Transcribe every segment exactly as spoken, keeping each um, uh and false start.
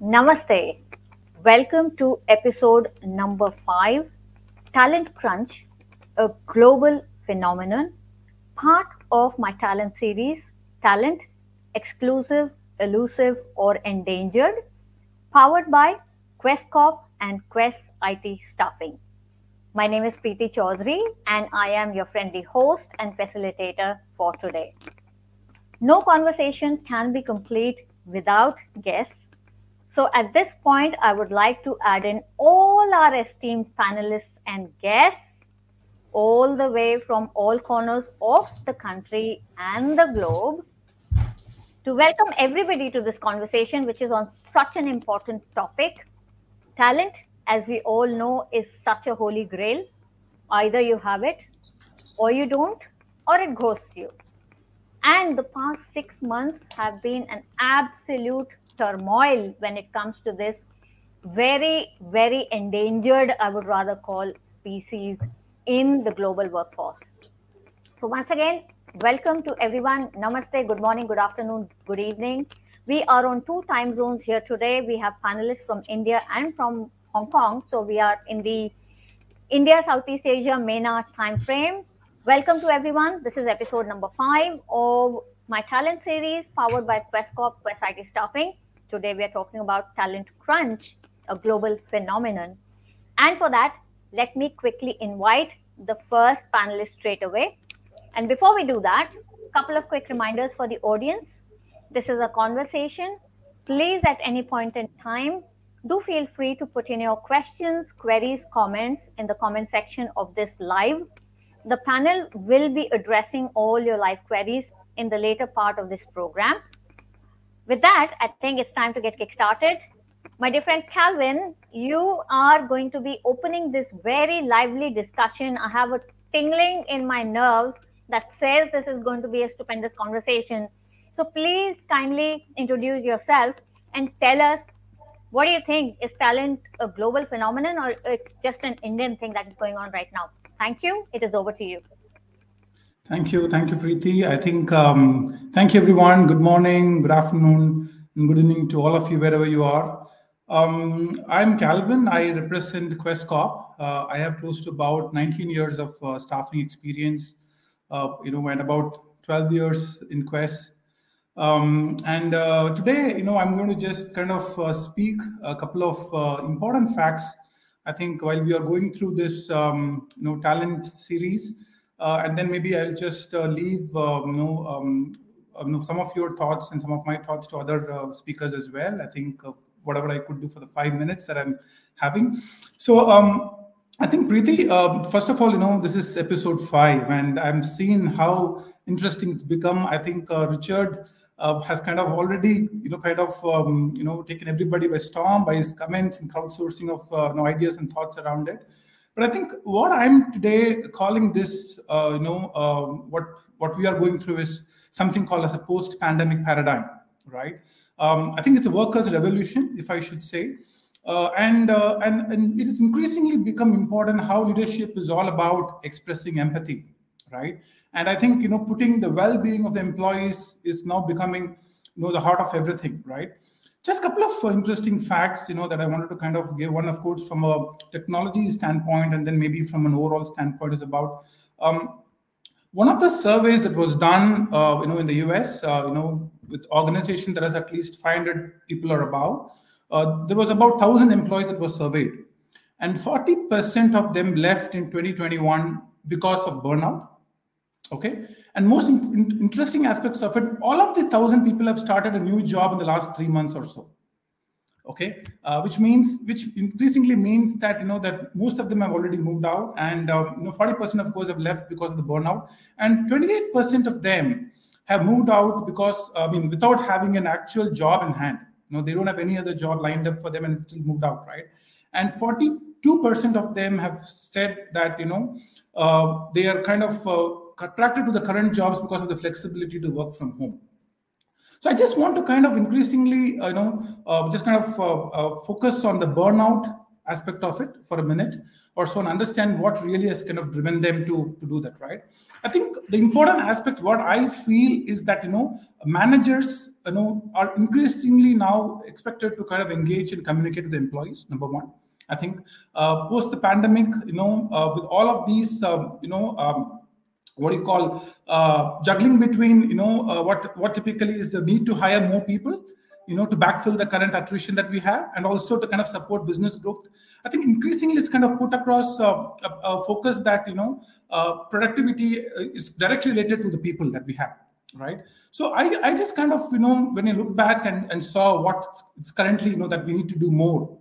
Namaste. Welcome to episode number five, Talent Crunch, a Global Phenomenon, part of my talent series, Talent, Exclusive, Elusive or Endangered, powered by Quest Corp and Quest I T Staffing. My name is Preeti Chaudhary and I am your friendly host and facilitator for today. No conversation can be complete without guests. So at this point, I would like to add in all our esteemed panelists and guests all the way from all corners of the country and the globe to welcome everybody to this conversation, which is on such an important topic. Talent, as we all know, is such a holy grail. Either you have it or you don't, or it ghosts you. And the past six months have been an absolute turmoil when it comes to this very, very endangered, I would rather call, species in the global workforce. So once again, welcome to everyone. Namaste, good morning, good afternoon, good evening. We are on two time zones here today. We have panelists from India and from Hong Kong. So we are in the India, Southeast Asia, MENA time frame. Welcome to everyone. This is episode number five of my talent series powered by Quest Corp, Quest I T Staffing. Today we are talking about Talent Crunch, a global phenomenon. And for that, let me quickly invite the first panelist straight away. And before we do that, a couple of quick reminders for the audience. This is a conversation. Please, at any point in time, do feel free to put in your questions, queries, comments in the comment section of this live. The panel will be addressing all your live queries in the later part of this program. With that, I think it's time to get kickstarted. My dear friend Calvin, you are going to be opening this very lively discussion. I have a tingling in my nerves that says this is going to be a stupendous conversation. So please kindly introduce yourself and tell us, what do you think? Is talent a global phenomenon or it's just an Indian thing that is going on right now? Thank you. It is over to you. Thank you. Thank you, Preeti. I think, um, thank you, everyone. Good morning, good afternoon, and good evening to all of you, wherever you are. Um, I'm Calvin. I represent Quest Corp. Uh, I have close to about nineteen years of uh, staffing experience, uh, you know, and about twelve years in Quest. Um, and uh, today, you know, I'm going to just kind of uh, speak a couple of uh, important facts. I think while we are going through this, um, you know, talent series, uh, and then maybe I'll just uh, leave, uh, you know, um, you know, some of your thoughts and some of my thoughts to other uh, speakers as well. I think uh, whatever I could do for the five minutes that I'm having. So um, I think, Preeti, uh, first of all, you know, this is episode five, and I'm seeing how interesting it's become. I think uh, Richard Uh, has kind of already, you know, kind of, um, you know, taken everybody by storm by his comments and crowdsourcing of uh, you know, ideas and thoughts around it. But I think what I'm today calling this, uh, you know, um, what what we are going through is something called as a post-pandemic paradigm, right? Um, I think it's a workers' revolution, if I should say, uh, and uh, and and it has increasingly become important how leadership is all about expressing empathy, right? And I think, you know, putting the well-being of the employees is now becoming, you know, the heart of everything, right? Just a couple of interesting facts, you know, that I wanted to kind of give. One, of course, from a technology standpoint, and then maybe from an overall standpoint is about um, one of the surveys that was done, uh, you know, in the U S, uh, you know, with organization that has at least five hundred people or above. Uh, there was about one thousand employees that were surveyed, and forty percent of them left in twenty twenty-one because of burnout. Okay, and most in- interesting aspects of it, all of the thousand people have started a new job in the last three months or so. Okay, uh, which means, which increasingly means that, you know, that most of them have already moved out, and uh, you know, forty percent of course have left because of the burnout, and twenty-eight percent of them have moved out because, I mean, without having an actual job in hand. You know, they don't have any other job lined up for them and still moved out, right? And forty-two percent of them have said that, you know, uh, they are kind of uh, attracted to the current jobs because of the flexibility to work from home. So I just want to kind of increasingly, uh, you know, uh, just kind of uh, uh, focus on the burnout aspect of it for a minute or so, and understand what really has kind of driven them to, to do that, right? I think the important aspect, what I feel, is that, you know, managers, you know, are increasingly now expected to kind of engage and communicate with the employees, number one. I think uh, post the pandemic, you know, uh, with all of these, um, you know, um, what do you call, uh, juggling between, you know, uh, what, what typically is the need to hire more people, you know, to backfill the current attrition that we have, and also to kind of support business growth. I think increasingly it's kind of put across uh, a, a focus that, you know, uh, productivity is directly related to the people that we have, right? So I, I just kind of, you know, when I look back and, and saw what it's currently, you know, that we need to do more,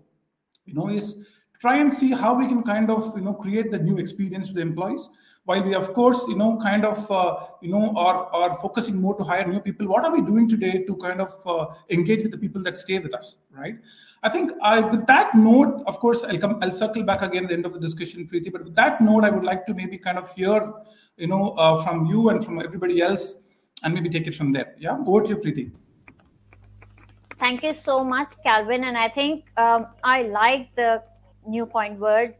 you know, is try and see how we can kind of, you know, create the new experience to the employees. While we, of course, you know, kind of, uh, you know, are, are focusing more to hire new people, what are we doing today to kind of uh, engage with the people that stay with us, right? I think I, with that note, of course, I'll come, I'll circle back again at the end of the discussion, Preeti, but with that note, I would like to maybe kind of hear, you know, uh, from you and from everybody else, and maybe take it from there. Yeah, over to you, Preeti. Thank you so much, Calvin. And I think um, I like the new point word,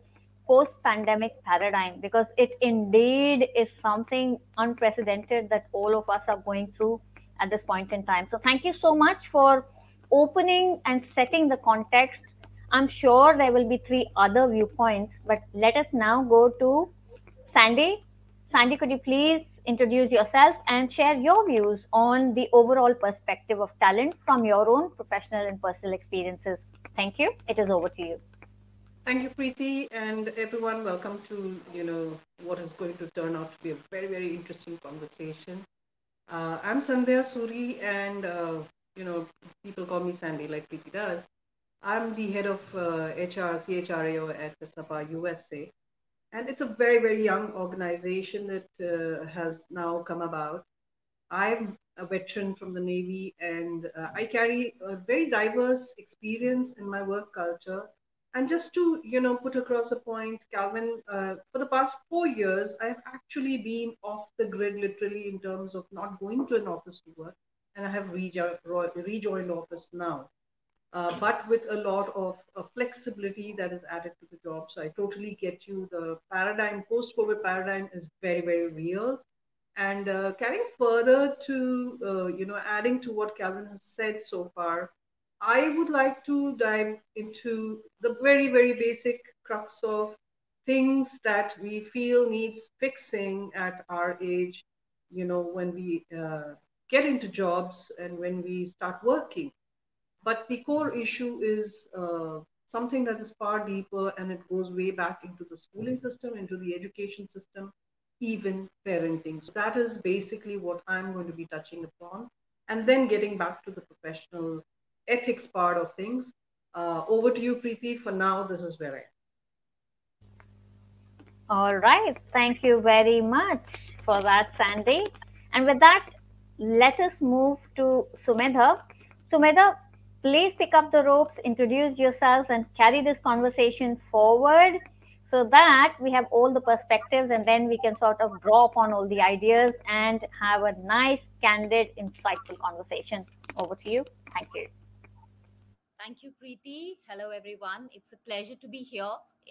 post-pandemic paradigm, because it indeed is something unprecedented that all of us are going through at this point in time. So thank you so much for opening and setting the context. I'm sure there will be three other viewpoints, but let us now go to Sandy. Sandy, could you please introduce yourself and share your views on the overall perspective of talent from your own professional and personal experiences? Thank you. It is over to you. Thank you, Preeti, and everyone. Welcome to, you know, what is going to turn out to be a very, very interesting conversation. Uh, I'm Sandhya Suri, and, uh, you know, people call me Sandy like Preeti does. I'm the head of uh, H R, C H R A O at the SAPA U S A. And it's a very, very young organization that uh, has now come about. I'm a veteran from the Navy, and uh, I carry a very diverse experience in my work culture. And just to, you know, put across a point, Calvin, uh, for the past four years, I've actually been off the grid, literally, in terms of not going to an office to work, and I have rejo- rejoined office now, uh, but with a lot of uh, flexibility that is added to the job. So I totally get you. The paradigm, post-COVID paradigm, is very, very real. And uh, carrying further to, uh, you know, adding to what Calvin has said so far, I would like to dive into the very, very basic crux of things that we feel needs fixing at our age, you know, when we uh, get into jobs and when we start working. But the core issue is uh, something that is far deeper, and it goes way back into the schooling system, into the education system, even parenting. So that is basically what I'm going to be touching upon. And then getting back to the professional ethics part of things. Uh, over to you, Preeti. For now, this is where I am. All right. Thank you very much for that, Sandy. And with that, let us move to Sumedha. Sumedha, please pick up the ropes, introduce yourselves, and carry this conversation forward so that we have all the perspectives, and then we can sort of draw upon all the ideas and have a nice, candid, insightful conversation. Over to you. Thank you. Thank you, Preeti. Hello, everyone. It's a pleasure to be here,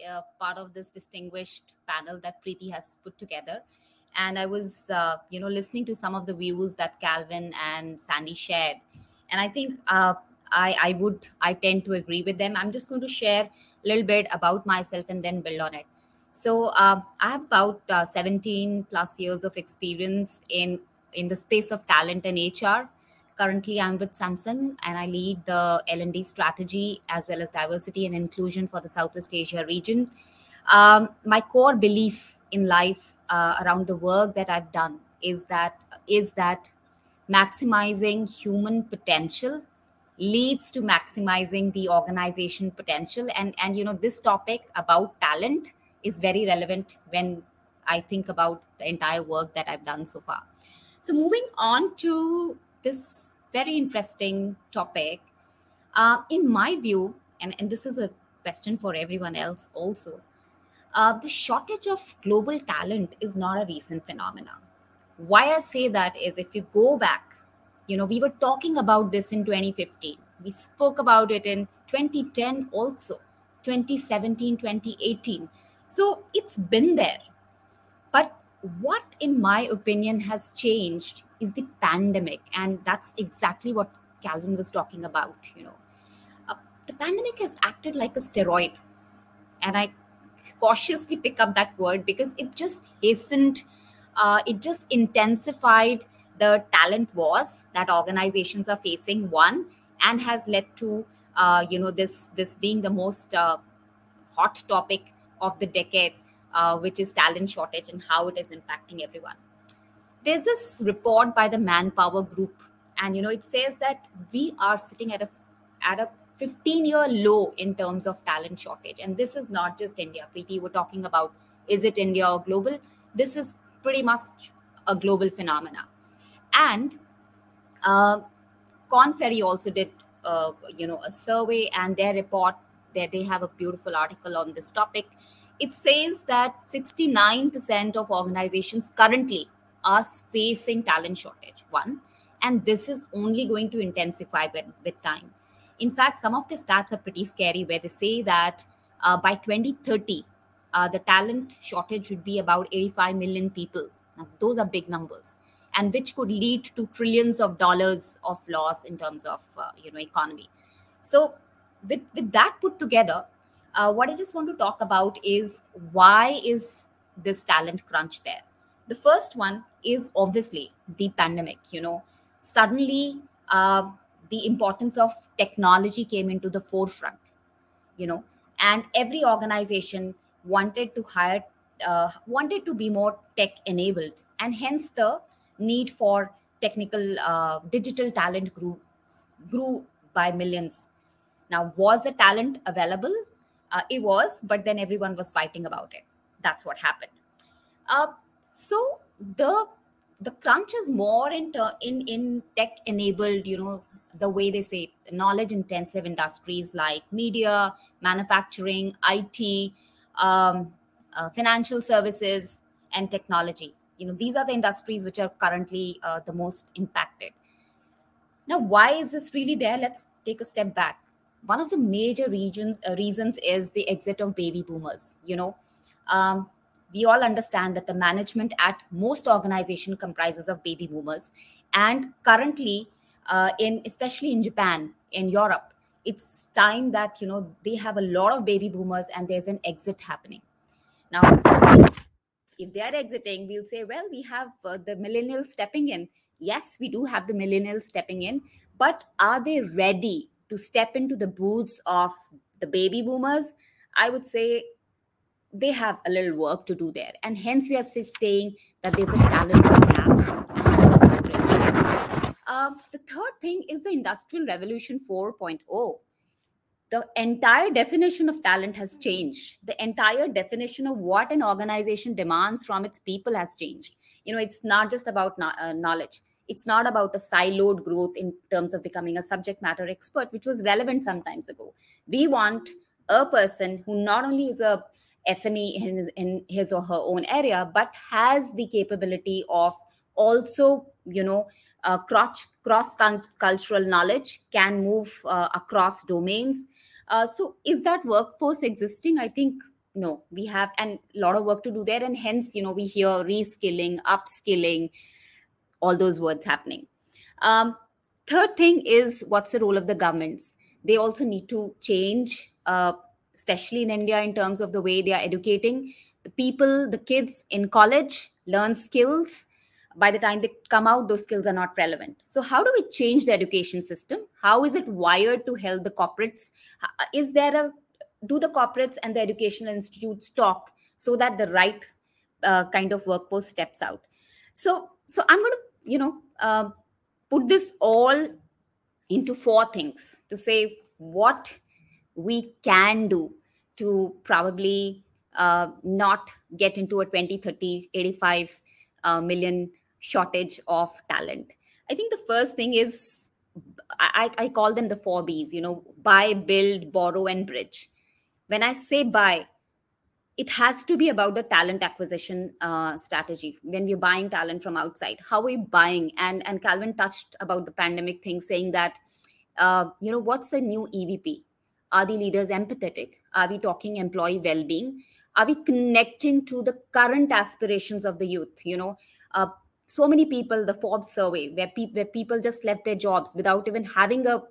uh, part of this distinguished panel that Preeti has put together. And I was, uh, you know, listening to some of the views that Calvin and Sandy shared. And I think uh, I, I would, I tend to agree with them. I'm just going to share a little bit about myself and then build on it. So uh, I have about uh, seventeen plus years of experience in, in the space of talent and H R. Currently, I'm with Samsung, and I lead the L and D strategy as well as diversity and inclusion for the Southeast Asia region. Um, my core belief in life uh, around the work that I've done is that is that maximizing human potential leads to maximizing the organization potential. And, and you know, this topic about talent is very relevant when I think about the entire work that I've done so far. So moving on to this very interesting topic, uh, in my view, and, and this is a question for everyone else also, uh, the shortage of global talent is not a recent phenomenon. Why I say that is, if you go back, you know, we were talking about this in twenty fifteen. We spoke about it in twenty ten also, twenty seventeen, twenty eighteen. So it's been there. But what, in my opinion, has changed is the pandemic. And that's exactly what Calvin was talking about, you know. Uh, the pandemic has acted like a steroid. And I cautiously pick up that word because it just hastened, uh, it just intensified the talent wars that organizations are facing, one, and has led to, uh, you know, this, this being the most uh, hot topic of the decade, uh, which is talent shortage and how it is impacting everyone. There's this report by the Manpower Group, and you know it says that we are sitting at a at a fifteen-year low in terms of talent shortage, and this is not just India. Preeti, we're talking about, is it India or global? This is pretty much a global phenomena. And uh, Korn Ferry also did uh, you know a survey, and their report, there they have a beautiful article on this topic. It says that sixty-nine percent of organizations currently are facing talent shortage, one, and this is only going to intensify with, with time. In fact, some of the stats are pretty scary, where they say that uh, by twenty thirty, uh, the talent shortage would be about eighty-five million people. Now, those are big numbers, and which could lead to trillions of dollars of loss in terms of uh, you know economy. So with, with that put together, uh, what I just want to talk about is why is this talent crunch there? The first one is obviously the pandemic. You know, suddenly uh, the importance of technology came into the forefront, you know, and every organization wanted to hire, uh, wanted to be more tech enabled, and hence the need for technical uh, digital talent groups grew by millions. Now, was the talent available? Uh, it was, but then everyone was fighting about it. That's what happened. Uh, So the the crunch is more in in in tech enabled, you know, the way they say it, knowledge intensive industries like media, manufacturing, I T, um, uh, financial services, and technology. You know, these are the industries which are currently uh, the most impacted. Now, why is this really there? Let's take a step back. One of the major regions uh, reasons is the exit of baby boomers. You know. Um, We all understand that the management at most organizations comprises of baby boomers, and currently, uh, in especially in Japan, in Europe, it's time that you know they have a lot of baby boomers, and there's an exit happening. Now, if they are exiting, we'll say, well, we have uh, the millennials stepping in. Yes, we do have the millennials stepping in, but are they ready to step into the boots of the baby boomers? I would say they have a little work to do there. And hence we are saying that there's a talent gap. Uh, the third thing is the Industrial Revolution four point oh. The entire definition of talent has changed. The entire definition of what an organization demands from its people has changed. You know, it's not just about no- uh, knowledge. It's not about a siloed growth in terms of becoming a subject matter expert, which was relevant sometimes ago. We want a person who not only is a S M E in his, in his or her own area, but has the capability of also, you know, uh, cross, cross-cultural knowledge, can move uh, across domains. Uh, so is that workforce existing? I think, no, we have a lot of work to do there. And hence, you know, we hear reskilling, upskilling, all those words happening. Um, third thing is, what's the role of the governments? They also need to change, uh, especially in India, in terms of the way they are educating the people. The kids in college learn skills. By the time they come out, those skills are not relevant. So how do we change the education system? How is it wired to help the corporates? Is there a, do the corporates and the educational institutes talk so that the right uh, kind of workforce steps out? So, so I'm going to, you know, uh, put this all into four things to say what we can do to probably uh, not get into a twenty thirty eighty-five uh, million shortage of talent. I think the first thing is, I, I call them the four B's, you know, buy, build, borrow, and bridge. When I say buy, it has to be about the talent acquisition uh, strategy. When we're buying talent from outside, how are we buying? And, and Calvin touched about the pandemic thing, saying that, uh, you know, what's the new E V P? Are the leaders empathetic? Are we talking employee well-being? Are we connecting to the current aspirations of the youth? You know, uh, so many people, the Forbes survey, where, pe- where people just left their jobs without even having a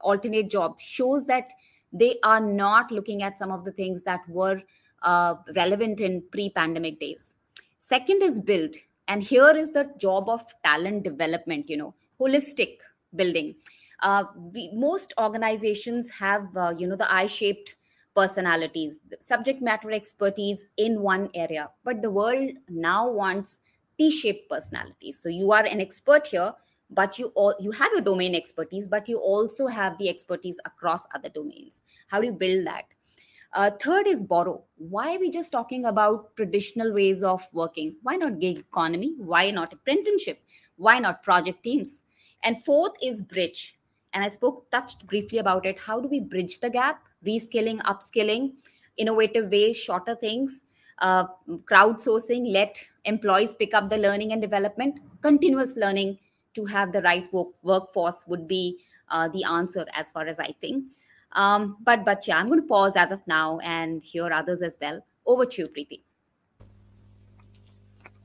alternate job, shows that they are not looking at some of the things that were uh, relevant in pre-pandemic days. Second is build. And here is the job of talent development, you know, holistic building. Uh, we, most organizations have, uh, you know, the eye-shaped personalities, subject matter expertise in one area. But the world now wants T-shaped personalities. So you are an expert here, but you all, you have your domain expertise, but you also have the expertise across other domains. How do you build that? Uh, third is borrow. Why are we just talking about traditional ways of working? Why not gig economy? Why not apprenticeship? Why not project teams? And fourth is bridge. And I spoke, touched briefly about it. How do we bridge the gap? Reskilling, upskilling, innovative ways, shorter things, uh, crowdsourcing, let employees pick up the learning and development. Continuous learning to have the right work, workforce would be uh, the answer as far as I think. Um, but, but yeah, I'm going to pause as of now and hear others as well. Over to you, Preeti.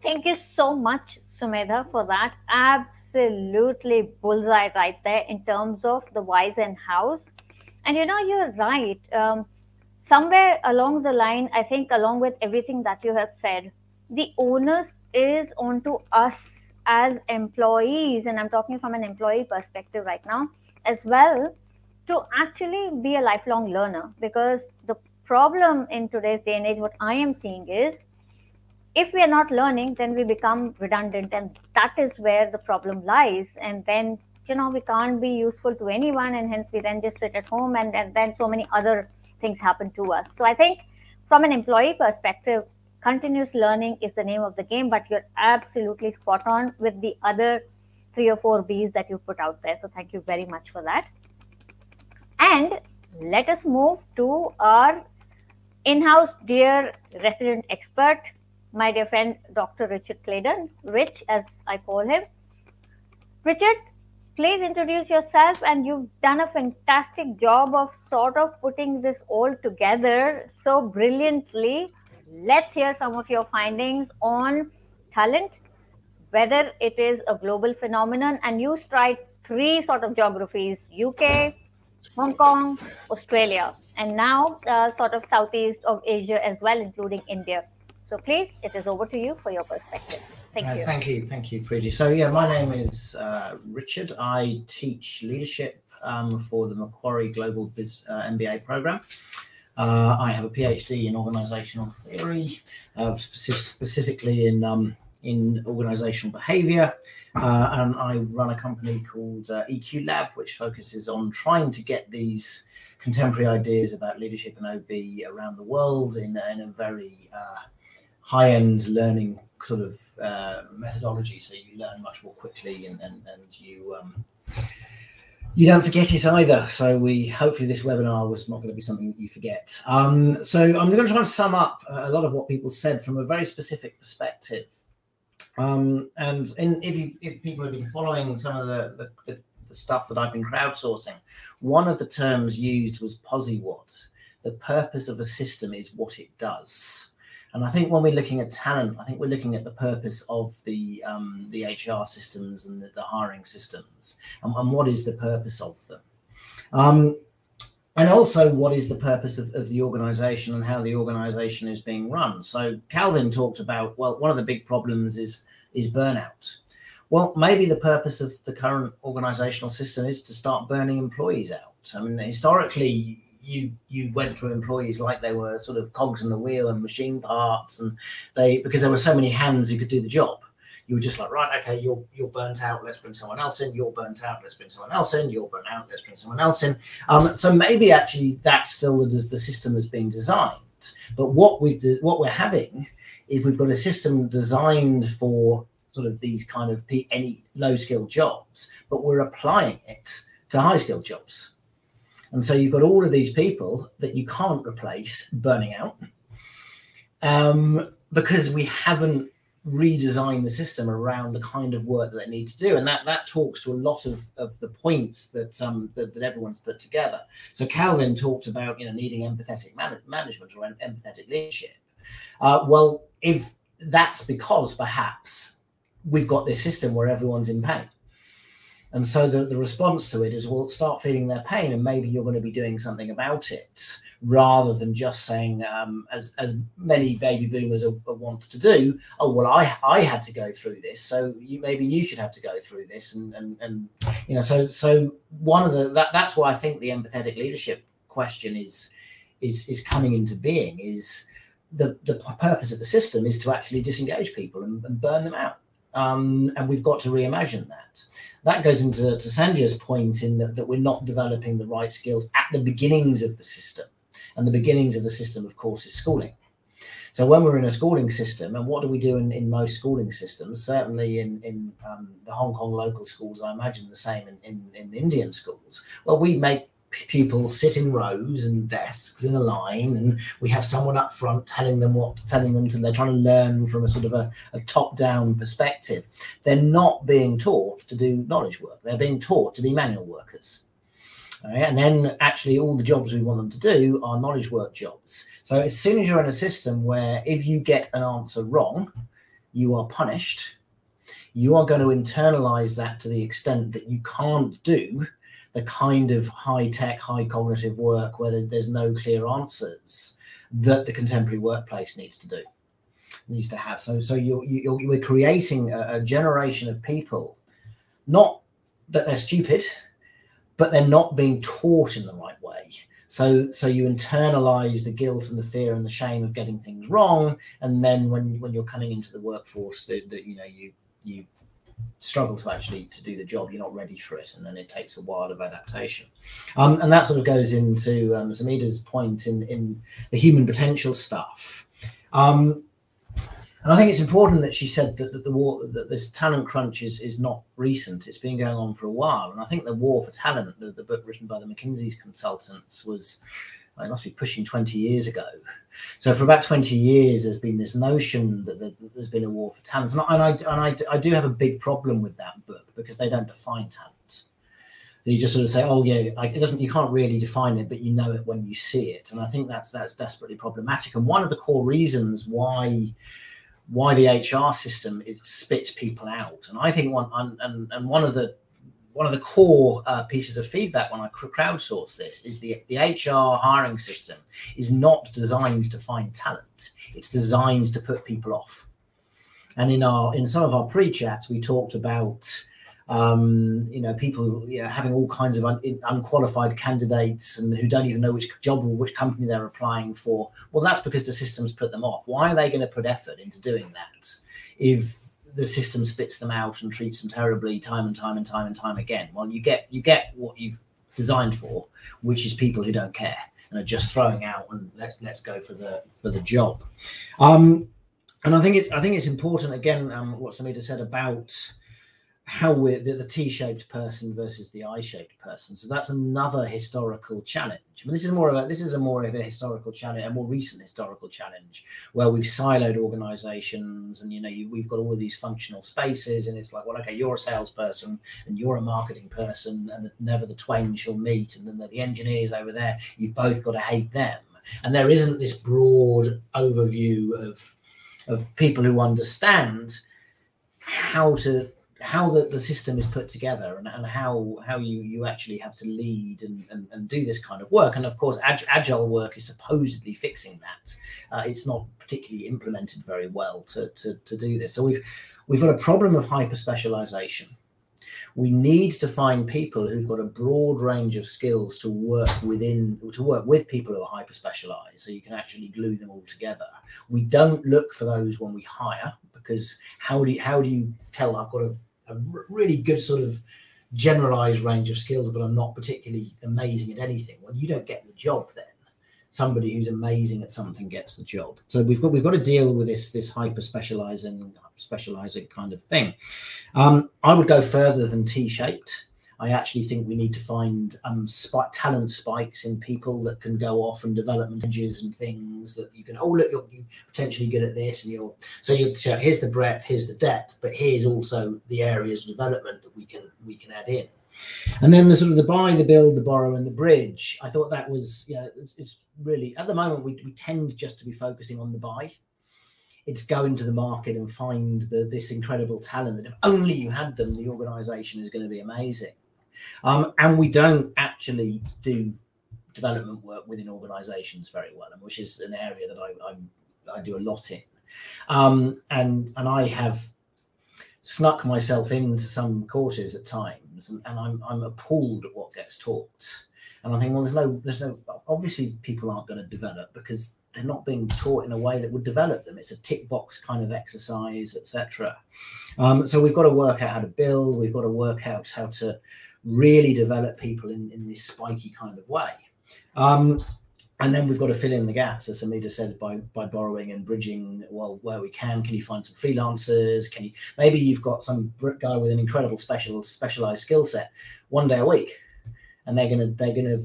Thank you so much, Sumedha, for that. Absolutely bullseye right there in terms of the whys and hows. And, you know, you're right. Um, somewhere along the line, I think along with everything that you have said, the onus is onto us as employees. And I'm talking from an employee perspective right now as well, to actually be a lifelong learner, because the problem in today's day and age, what I am seeing is, if we are not learning, then we become redundant, and that is where the problem lies. And then, you know, we can't be useful to anyone, and hence we then just sit at home, and, and then so many other things happen to us. So I think from an employee perspective, continuous learning is the name of the game, but you're absolutely spot on with the other three or four B's that you put out there. So thank you very much for that. And let us move to our in-house dear resident expert, my dear friend, Doctor Richard Claydon, Rich, as I call him. Richard, please introduce yourself. And you've done a fantastic job of sort of putting this all together so brilliantly. Let's hear some of your findings on talent, whether it is a global phenomenon. And you tried three sort of geographies, U K, Hong Kong, Australia, and now uh, sort of Southeast of Asia as well, including India. So please, it is over to you for your perspective. Thank uh, you. Thank you. Thank you, Preeti. So yeah, my name is uh, Richard. I teach leadership um, for the Macquarie Global Biz uh, M B A program. Uh, I have a PhD in organizational theory, uh, specific, specifically in um, in organizational behavior, uh, and I run a company called uh, E Q Lab, which focuses on trying to get these contemporary ideas about leadership and O B around the world in, in a very uh, high-end learning sort of uh, methodology, so you learn much more quickly, and, and, and you um, you don't forget it either. So we hopefully this webinar was not going to be something that you forget. Um, so I'm going to try and sum up a lot of what people said from a very specific perspective. Um, and in, if you, if people have been following some of the, the, the stuff that I've been crowdsourcing, one of the terms used was POSIWOT. The purpose of a system is what it does. And I think when we're looking at talent, I think we're looking at the purpose of the um, the H R systems and the, the hiring systems, and, and what is the purpose of them. Um, And also, what is the purpose of, of the organization and how the organization is being run? So Calvin talked about, well, one of the big problems is, is burnout. Well, maybe the purpose of the current organizational system is to start burning employees out. I mean, historically, you you went to employees like they were sort of cogs in the wheel and machine parts, and they because there were so many hands who could do the job. You were just like, right, okay, you're you're burnt out, let's bring someone else in. You're burnt out, let's bring someone else in. You're burnt out, let's bring someone else in. Um, so maybe actually that's still the, the system that's being designed. But what we do, what we're having is we've got a system designed for sort of these kind of P, any low-skilled jobs, but we're applying it to high-skilled jobs. And so you've got all of these people that you can't replace burning out um, because we haven't redesign the system around the kind of work that they need to do. And that that talks to a lot of, of the points that, um, that that everyone's put together. So Calvin talked about, you know, needing empathetic man- management or em- empathetic leadership. Uh, well, if that's because perhaps we've got this system where everyone's in pain. And so the, the response to it is, well, start feeling their pain, and maybe you're going to be doing something about it, rather than just saying, um, as, as many baby boomers are, are want to do, oh, well, I, I had to go through this, so you, maybe you should have to go through this. And, and, and you know, so so one of the that, that's why I think the empathetic leadership question is is is coming into being, is the, the purpose of the system is to actually disengage people and, and burn them out. Um, and we've got to reimagine that. That goes into to Sandhya's point in that, that we're not developing the right skills at the beginnings of the system. And the beginnings of the system, of course, is schooling. So when we're in a schooling system, and what do we do in, in most schooling systems, certainly in, in um, the Hong Kong local schools, I imagine the same in, in, in Indian schools, well, we make pupils sit in rows and desks in a line, and we have someone up front telling them what telling them to. They're trying to learn from a sort of a, a top-down perspective. They're not being taught to do knowledge work. They're being taught to be manual workers. All right? And then actually all the jobs we want them to do are knowledge work jobs. So as soon as you're in a system where if you get an answer wrong, you are punished, you are going to internalize that to the extent that you can't do the kind of high-tech, high-cognitive work where there's no clear answers that the contemporary workplace needs to do, needs to have. So, so you're, you're, we're creating a, a generation of people, not that they're stupid, but they're not being taught in the right way. So, so you internalize the guilt and the fear and the shame of getting things wrong, and then when when you're coming into the workforce, that you know you you. struggle to actually to do the job. You're not ready for it, and then it takes a while of adaptation, um and that sort of goes into um Sumedha's point in in the human potential stuff, um and I think it's important that she said that, that the war that this talent crunch is is not recent. It's been going on for a while, and I think the war for talent, the, the book written by the McKinsey's consultants, was it must be pushing twenty years ago. So for about twenty years, there's been this notion that, that, that there's been a war for talent. And, I, and, I, and I, I do have a big problem with that book, because they don't define talent. They just sort of say, oh, yeah, like, it doesn't, you can't really define it, but you know it when you see it. And I think that's that's desperately problematic. And one of the core reasons why why the H R system is, spits people out. And I think one and, and one of the One of the core uh, pieces of feedback when I crowdsource this is the, the H R hiring system is not designed to find talent. It's designed to put people off. And in our in some of our pre-chats, we talked about um, you know people you know, having all kinds of un, unqualified candidates and who don't even know which job or which company they're applying for. Well, that's because the system's put them off. Why are they going to put effort into doing that if the system spits them out and treats them terribly time and time and time and time again? Well, you get you get what you've designed for, which is people who don't care and are just throwing out and let's let's go for the for the job. Um, and I think it's I think it's important again um, what Sumedha said about how we're the, the T-shaped person versus the I-shaped person. So that's another historical challenge. I mean, this is more of a, this is a more of a historical challenge, a more recent historical challenge, where we've siloed organizations and, you know, you, we've got all of these functional spaces and it's like, well, okay, you're a salesperson and you're a marketing person and never the twain shall meet. And then the engineers over there, you've both got to hate them. And there isn't this broad overview of, of people who understand how to, how the, the system is put together and, and how how you you actually have to lead and, and and do this kind of work. And of course ag agile work is supposedly fixing that. Uh, it's not particularly implemented very well to, to to do this. So we've we've got a problem of hyper specialization. We need to find people who've got a broad range of skills to work within, to work with people who are hyper specialized, so you can actually glue them all together. We don't look for those when we hire, because how do you, how do you tell I've got a a really good sort of generalized range of skills, but I'm not particularly amazing at anything? Well, you don't get the job then. Somebody who's amazing at something gets the job. So we've got we've got to deal with this this hyper specializing specializing kind of thing. Um, I would go further than T-shaped. I actually think we need to find um, sp talent spikes in people that can go off and development edges and things that you can, oh, look, you're, you're potentially good at this. And you're, so you're, so here's the breadth, here's the depth, but here's also the areas of development that we can, we can add in. And then the sort of the buy, the build, the borrow and the bridge. I thought that was, yeah, it's, it's really, at the moment, we, we tend just to be focusing on the buy. It's going to the market and find the, this incredible talent that if only you had them, the organization is going to be amazing. Um, and we don't actually do development work within organizations very well, which is an area that I, I, I do a lot in. Um, and, and I have snuck myself into some courses at times, and, and I'm, I'm appalled at what gets taught. And I think, well, there's no, there's no, obviously people aren't going to develop because they're not being taught in a way that would develop them. It's a tick box kind of exercise, et cetera. Um, so we've got to work out how to build. We've got to work out how to really develop people in, in this spiky kind of way. Um, and then we've got to fill in the gaps, as Sumedha said, by by borrowing and bridging. Well, where we can, can you find some freelancers? Can you, maybe you've got some guy with an incredible special specialized skill set one day a week, and they're gonna they're gonna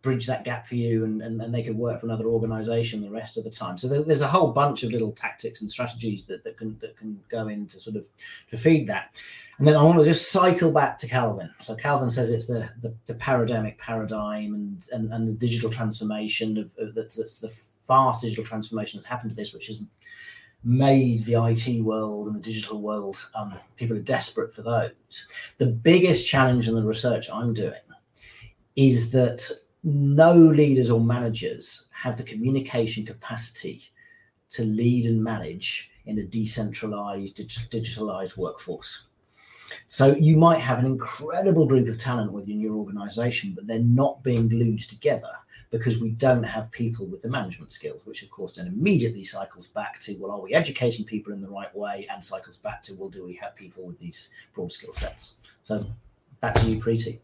bridge that gap for you, and, and, and they can work for another organization the rest of the time. So there, there's a whole bunch of little tactics and strategies that, that can that can go in to sort of to feed that. And then I want to just cycle back to Calvin. So Calvin says it's the the, the paradigmic paradigm and, and and the digital transformation of, of that's, that's the fast digital transformation that's happened to this, which has made the I T world and the digital world, um, people are desperate for those. The biggest challenge in the research I'm doing is that no leaders or managers have the communication capacity to lead and manage in a decentralized, digitalized workforce. So you might have an incredible group of talent within your organization, but they're not being glued together because we don't have people with the management skills, which of course then immediately cycles back to, well, are we educating people in the right way? And cycles back to, well, do we have people with these broad skill sets? So back to you, Preeti.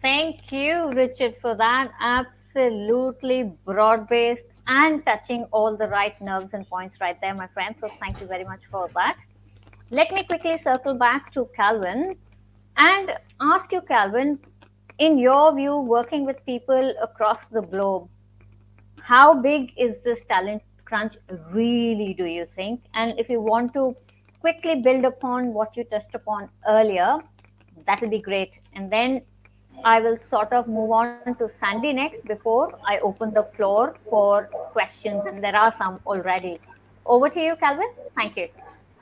Thank you, Richard, for that. Absolutely broad-based and touching all the right nerves and points right there, my friend. So thank you very much for that. Let me quickly circle back to Calvin and ask you, Calvin, in your view, working with people across the globe, how big is this talent crunch really, do you think? And if you want to quickly build upon what you touched upon earlier, that will be great. And then I will sort of move on to Sandy next before I open the floor for questions, and there are some already. Over to you, Calvin. Thank you.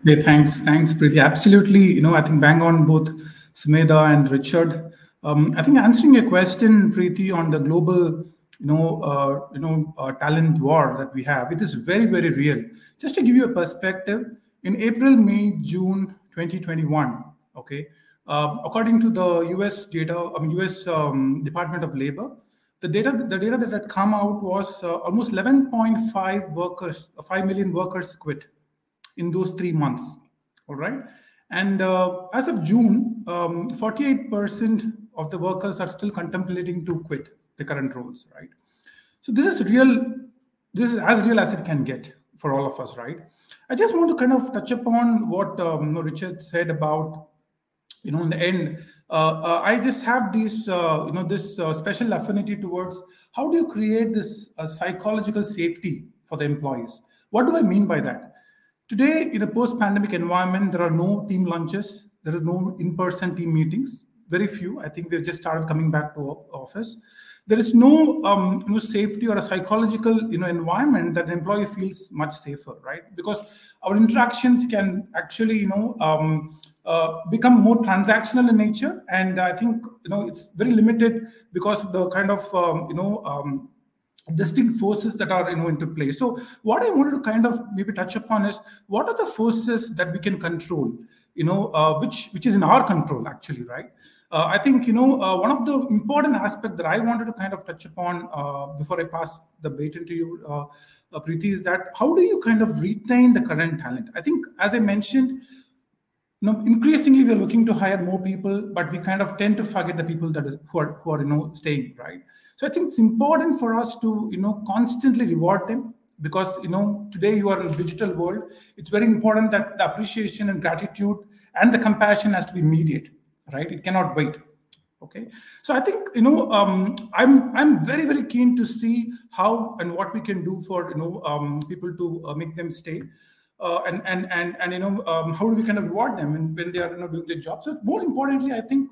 Yeah, thanks. Thanks, Preeti. Absolutely. You know, I think bang on both Sumedha and Richard. Um, I think answering your question, Preeti, on the global, you know, uh, you know, uh, talent war that we have, it is very, very real. Just to give you a perspective, in April, May, June, twenty twenty-one, okay, Uh, according to the U S data, I mean U S um, Department of Labor, the data, the data that had come out was uh, almost eleven point five workers, five million workers quit in those three months. All right, and uh, as of June, um, forty-eight percent of the workers are still contemplating to quit the current roles. Right, so this is real. This is as real as it can get for all of us. Right, I just want to kind of touch upon what um, Richard said about, you know, in the end, uh, uh, I just have these, uh, you know, this uh, special affinity towards how do you create this uh, psychological safety for the employees? What do I mean by that? Today, in a post-pandemic environment, there are no team lunches. There are no in-person team meetings. Very few. I think we've just started coming back to office. There is no, um, you know, safety or a psychological, you know, environment that an employee feels much safer, right? Because our interactions can actually, you know, um, Uh, become more transactional in nature, and I think, you know, it's very limited because of the kind of um, you know um, distinct forces that are, you know, into play. So what I wanted to kind of maybe touch upon is what are the forces that we can control, you know, uh, which which is in our control actually, right? Uh, I think, you know, uh, one of the important aspects that I wanted to kind of touch upon uh, before I pass the baton to you, uh, uh, Preeti, is that how do you kind of retain the current talent? I think, as I mentioned, now, increasingly, we're looking to hire more people, but we kind of tend to forget the people that is, who are, who are, you know, staying, right? So I think it's important for us to, you know, constantly reward them because, you know, today you are in a digital world. It's very important that the appreciation and gratitude and the compassion has to be immediate, right? It cannot wait, okay? So I think, you know, um, I'm I'm very, very keen to see how and what we can do for, you know, um, people to uh, make them stay. Uh, and, and, and, and, you know, um, how do we kind of reward them when, when they are, you know, doing their jobs? So more importantly, I think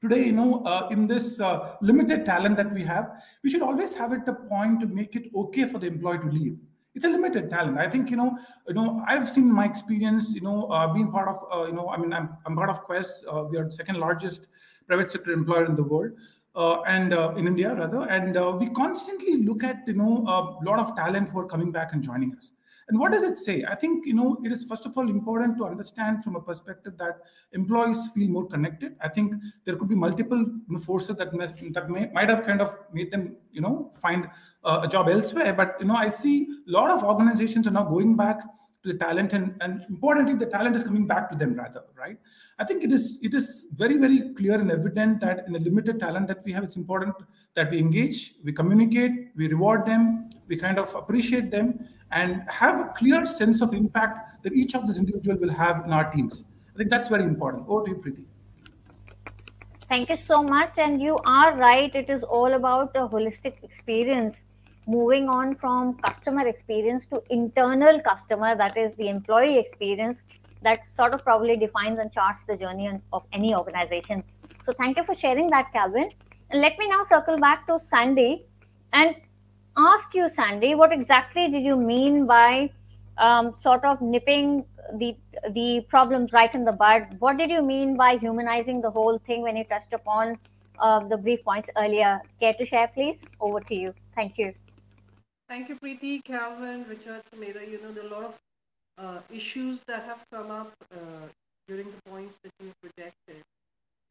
today, you know, uh, in this uh, limited talent that we have, we should always have it a point to make it okay for the employee to leave. it's a limited talent. I think, you know, you know, I've seen my experience, you know, uh, being part of, uh, you know, I mean, I'm, I'm part of Quest. Uh, we are the second largest private sector employer in the world, uh, and uh, in India rather. And uh, we constantly look at, you know, a lot of talent who are coming back and joining us. And what does it say? I think, you know, it is first of all important to understand from a perspective that employees feel more connected. I think there could be multiple forces that may, that may, might have kind of made them, you know, find uh, a job elsewhere. But, you know, I see a lot of organizations are now going back to the talent, and, and importantly, the talent is coming back to them rather, right? I think it is, it is very, very clear and evident that in the limited talent that we have, it's important that we engage, we communicate, we reward them, we kind of appreciate them, and have a clear sense of impact that each of this individual will have in our teams. I think that's very important. Over to you, Preeti. Thank you so much. And you are right. It is all about a holistic experience, moving on from customer experience to internal customer, that is the employee experience, that sort of probably defines and charts the journey of any organization. So thank you for sharing that, Calvin. And let me now circle back to Sandy and ask you, Sandy, what exactly did you mean by um, sort of nipping the the problems right in the bud? What did you mean by humanizing the whole thing when you touched upon uh, the brief points earlier? Care to share, please? Over to you. Thank you. Thank you, Preeti, Calvin, Richard, Sumedha. You know, there are a lot of uh, issues that have come up uh, during the points that you projected,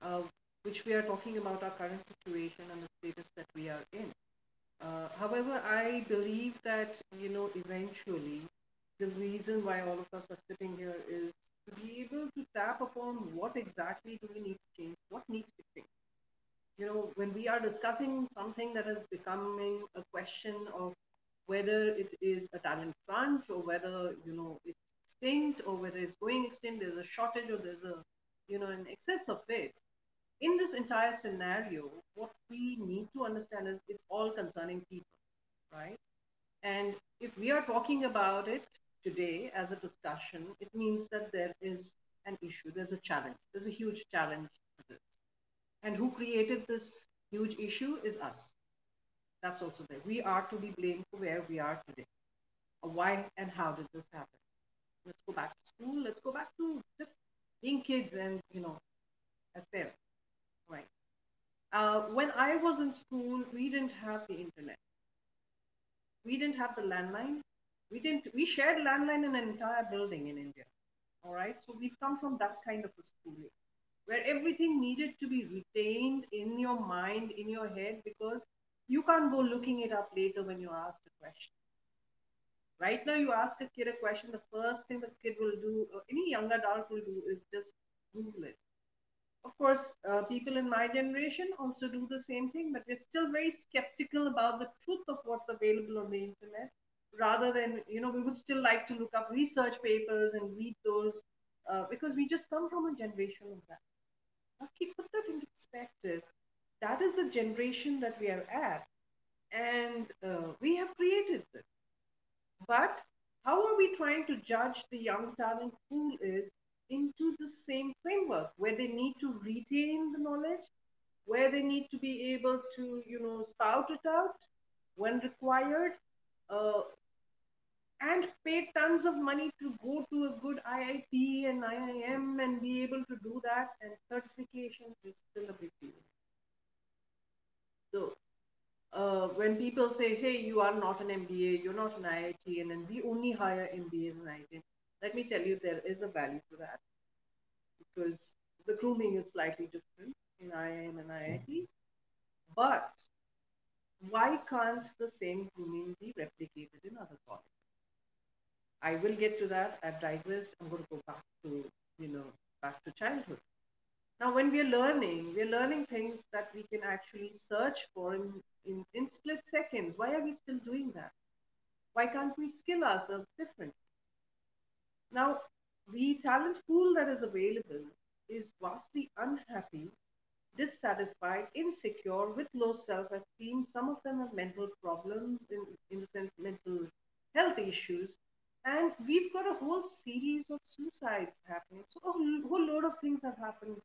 uh, which we are talking about our current situation and the status that we are in. Uh, however, I believe that, you know, eventually the reason why all of us are sitting here is to be able to tap upon what exactly do we need to change, what needs to change. You know, when we are discussing something that is becoming a question of whether it is a talent crunch or whether, you know, it's extinct or whether it's going extinct, there's a shortage or there's a, you know, an excess of it. In this entire scenario, what we need to understand is it's all concerning people, right? And if we are talking about it today as a discussion, it means that there is an issue, there's a challenge, there's a huge challenge to this. And who created this huge issue is us. That's also there. We are to be blamed for where we are today. Why and how did this happen? Let's go back to school, let's go back to just being kids and, you know, as parents. Right. Uh, when I was in school, we didn't have the internet. We didn't have the landline. We didn't. We shared landline in an entire building in India. All right. So we've come from that kind of a schooling, where everything needed to be retained in your mind, in your head, because you can't go looking it up later when you ask a question. Right now, you ask a kid a question. The first thing the kid will do, or any young adult will do, is just Google it. Of course, uh, people in my generation also do the same thing, but we're still very skeptical about the truth of what's available on the internet. Rather than, you know, we would still like to look up research papers and read those uh, because we just come from a generation of that. Now, keep put that into perspective. That is the generation that we are at, and uh, we have created this. But how are we trying to judge the young talent pool is into the same framework where they need to retain the knowledge, where they need to be able to, you know, spout it out when required, uh, and pay tons of money to go to a good I I T and I I M and be able to do that, and certification is still a big deal. So uh, when people say, hey, you are not an M B A, you're not an I I T, and then we only hire M B As and I I Ts, let me tell you, there is a value to that because the grooming is slightly different in I I M and I I T. But why can't the same grooming be replicated in other colleges? I will get to that. I've digressed. I'm going to go back to, you know, back to childhood. Now, when we're learning, we're learning things that we can actually search for in, in, in split seconds. Why are we still doing that? Why can't we skill ourselves differently? Now, the talent pool that is available is vastly unhappy, dissatisfied, insecure, with low self-esteem. Some of them have mental problems, in, in the sense mental health issues. And we've got a whole series of suicides happening. So a whole load of things have happened,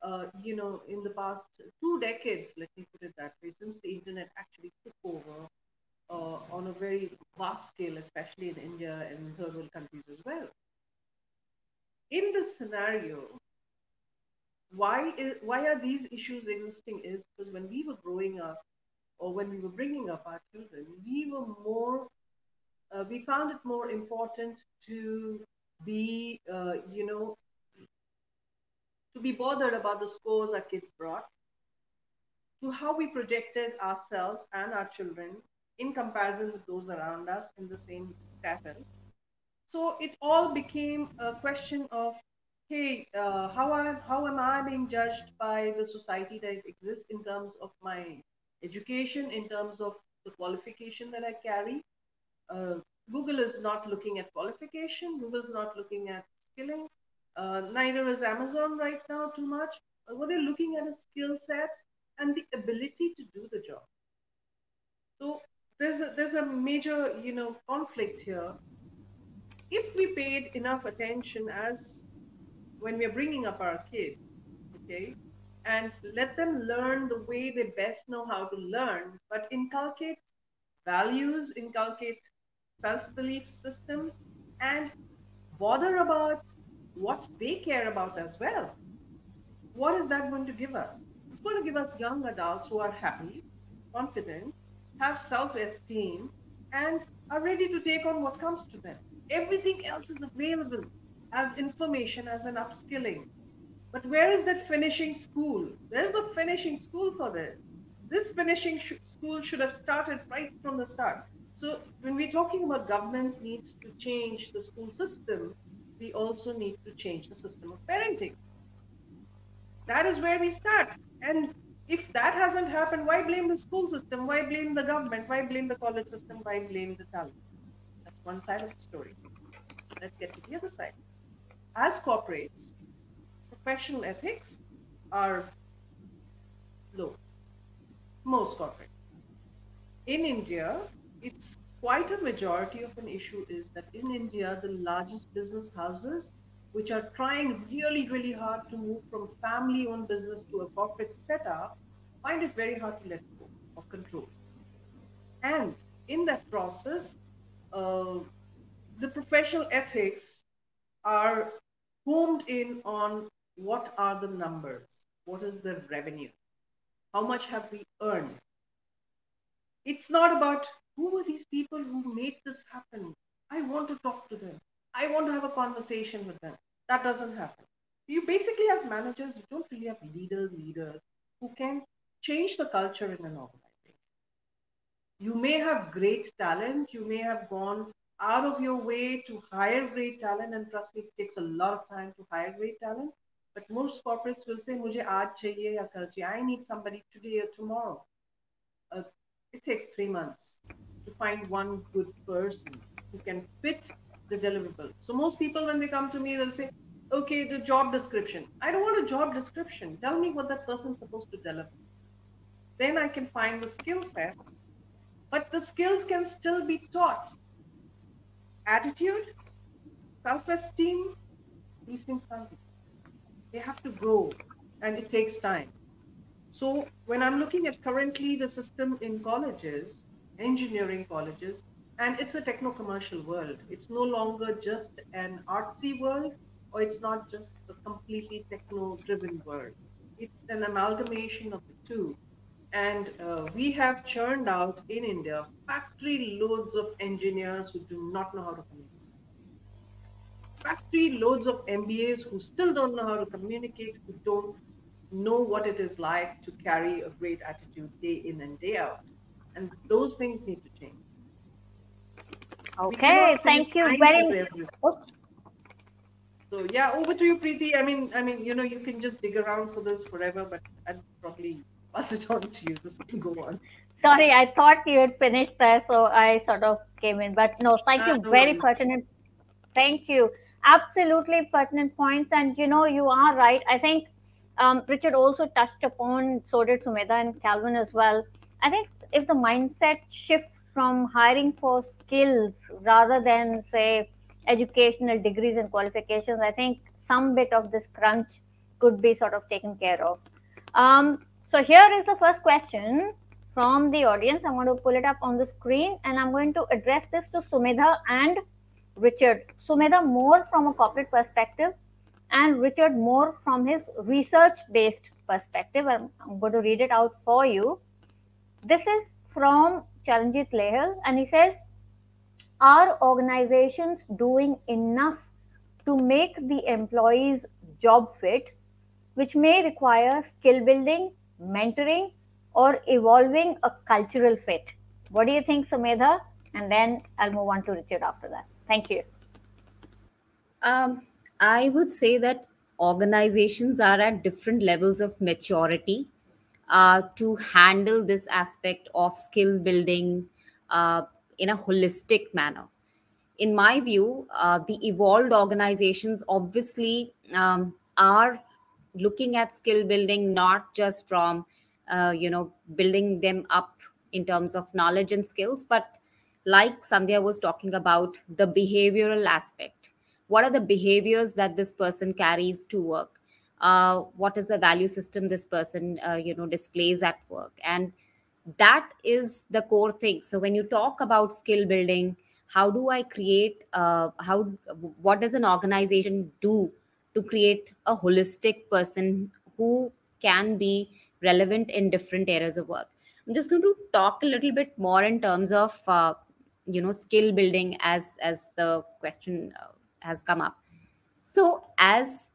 uh, you know, in the past two decades, let me put it that way, since the internet actually took over uh, on a very vast large scale, especially in India and in third world countries as well. In this scenario, why, is, why are these issues existing is because when we were growing up, or when we were bringing up our children, we were more, uh, we found it more important to be, uh, you know, to be bothered about the scores our kids brought, to how we projected ourselves and our children in comparison with those around us in the same pattern. So it all became a question of, hey, uh, how, I, how am I being judged by the society that exists in terms of my education, in terms of the qualification that I carry? Uh, Google is not looking at qualification. Google is not looking at skilling. Uh, neither is Amazon right now too much. What they're looking at is skill sets and the ability to do the job. So there's a, there's a major, you know, conflict here. If we paid enough attention as when we're bringing up our kids, okay, and let them learn the way they best know how to learn, but inculcate values, inculcate self-belief systems, and bother about what they care about as well. What is that going to give us? It's going to give us young adults who are happy, confident, have self-esteem, and are ready to take on what comes to them. Everything else is available as information, as an upskilling. But where is that finishing school? There's no finishing school for this. This finishing sh school should have started right from the start. So when we're talking about government needs to change the school system, we also need to change the system of parenting. That is where we start. And if that hasn't happened, why blame the school system? Why blame the government? Why blame the college system? Why blame the talent? That's one side of the story. Let's get to the other side. As corporates, professional ethics are low. Most corporates. In India, it's quite a majority of an issue is that in India, the largest business houses, which are trying really, really hard to move from family-owned business to a corporate setup, find it very hard to let go of control. And in that process, uh, the professional ethics are honed in on what are the numbers, what is the revenue, how much have we earned. It's not about who were these people who made this happen. I want to talk to them. I want to have a conversation with them. That doesn't happen. You basically have managers, you don't really have leaders, leaders who can change the culture in an organization. You may have great talent. You may have gone out of your way to hire great talent. And trust me, it takes a lot of time to hire great talent. But most corporates will say, Mujhe aaj chahiye ya kal chahiye. I need somebody today or tomorrow. Uh, it takes three months to find one good person who can fit the deliverable. So most people, when they come to me, they'll say, okay, the job description. I don't want a job description. Tell me what that person's supposed to deliver. Then I can find the skill sets, but the skills can still be taught. Attitude, self-esteem, these things can't be. They have to grow and it takes time. So when I'm looking at currently the system in colleges, engineering colleges, and it's a techno-commercial world. It's no longer just an artsy world, or it's not just a completely techno-driven world. It's an amalgamation of the two. And uh, we have churned out in India factory loads of engineers who do not know how to communicate. Factory loads of M B As who still don't know how to communicate, who don't know what it is like to carry a great attitude day in and day out. And those things need to change. Okay, thank you very much. So yeah, over to you, Preeti. I mean, I mean, you know, you can just dig around for this forever, but I'll probably pass it on to you. This can go on. Sorry, I thought you had finished there, so I sort of came in. But no, thank you. Very pertinent. Thank you. Absolutely pertinent points. And you know, you are right. I think um, Richard also touched upon, so did Sumedha and Calvin as well. I think if the mindset shifts from hiring for skills rather than, say, educational degrees and qualifications, I think some bit of this crunch could be sort of taken care of. Um, so here is the first question. from the audience. I'm going to pull it up on the screen and I'm going to address this to Sumedha and Richard. Sumedha more from a corporate perspective and Richard more from his research-based perspective. I'm, I'm going to read it out for you. This is from Chalanjeet Lehal and he says, are organizations doing enough to make the employees job fit, which may require skill building, mentoring, or evolving a cultural fit? What do you think, Sumedha? And then I'll move on to Richard after that. Thank you. Um, I would say that organizations are at different levels of maturity uh, to handle this aspect of skill building uh, in a holistic manner. In my view, uh, the evolved organizations obviously um, are looking at skill building, not just from, uh, you know, building them up in terms of knowledge and skills, but like Sandhya was talking about, the behavioral aspect. What are the behaviors that this person carries to work? Uh, what is the value system this person, uh, you know, displays at work? And that is the core thing. So when you talk about skill building, how do I create, uh, how, what does an organization do to create a holistic person who can be relevant in different areas of work? I'm just going to talk a little bit more in terms of, uh, you know, skill building as, as the question uh, has come up. So as,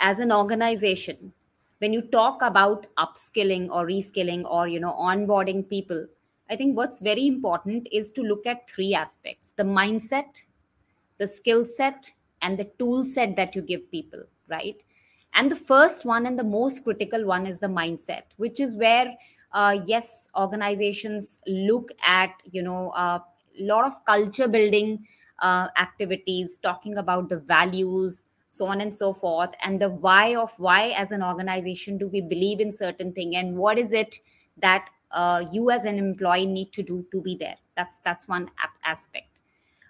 as an organization, when you talk about upskilling or reskilling or, you know, onboarding people, I think what's very important is to look at three aspects: the mindset, the skill set, and the tool set that you give people, right? And the first one and the most critical one is the mindset, which is where, uh, yes, organizations look at, you know, a uh, lot of culture building uh, activities, talking about the values, so on and so forth, and the why of why as an organization do we believe in certain thing, and what is it that uh, you as an employee need to do to be there. That's that's one aspect.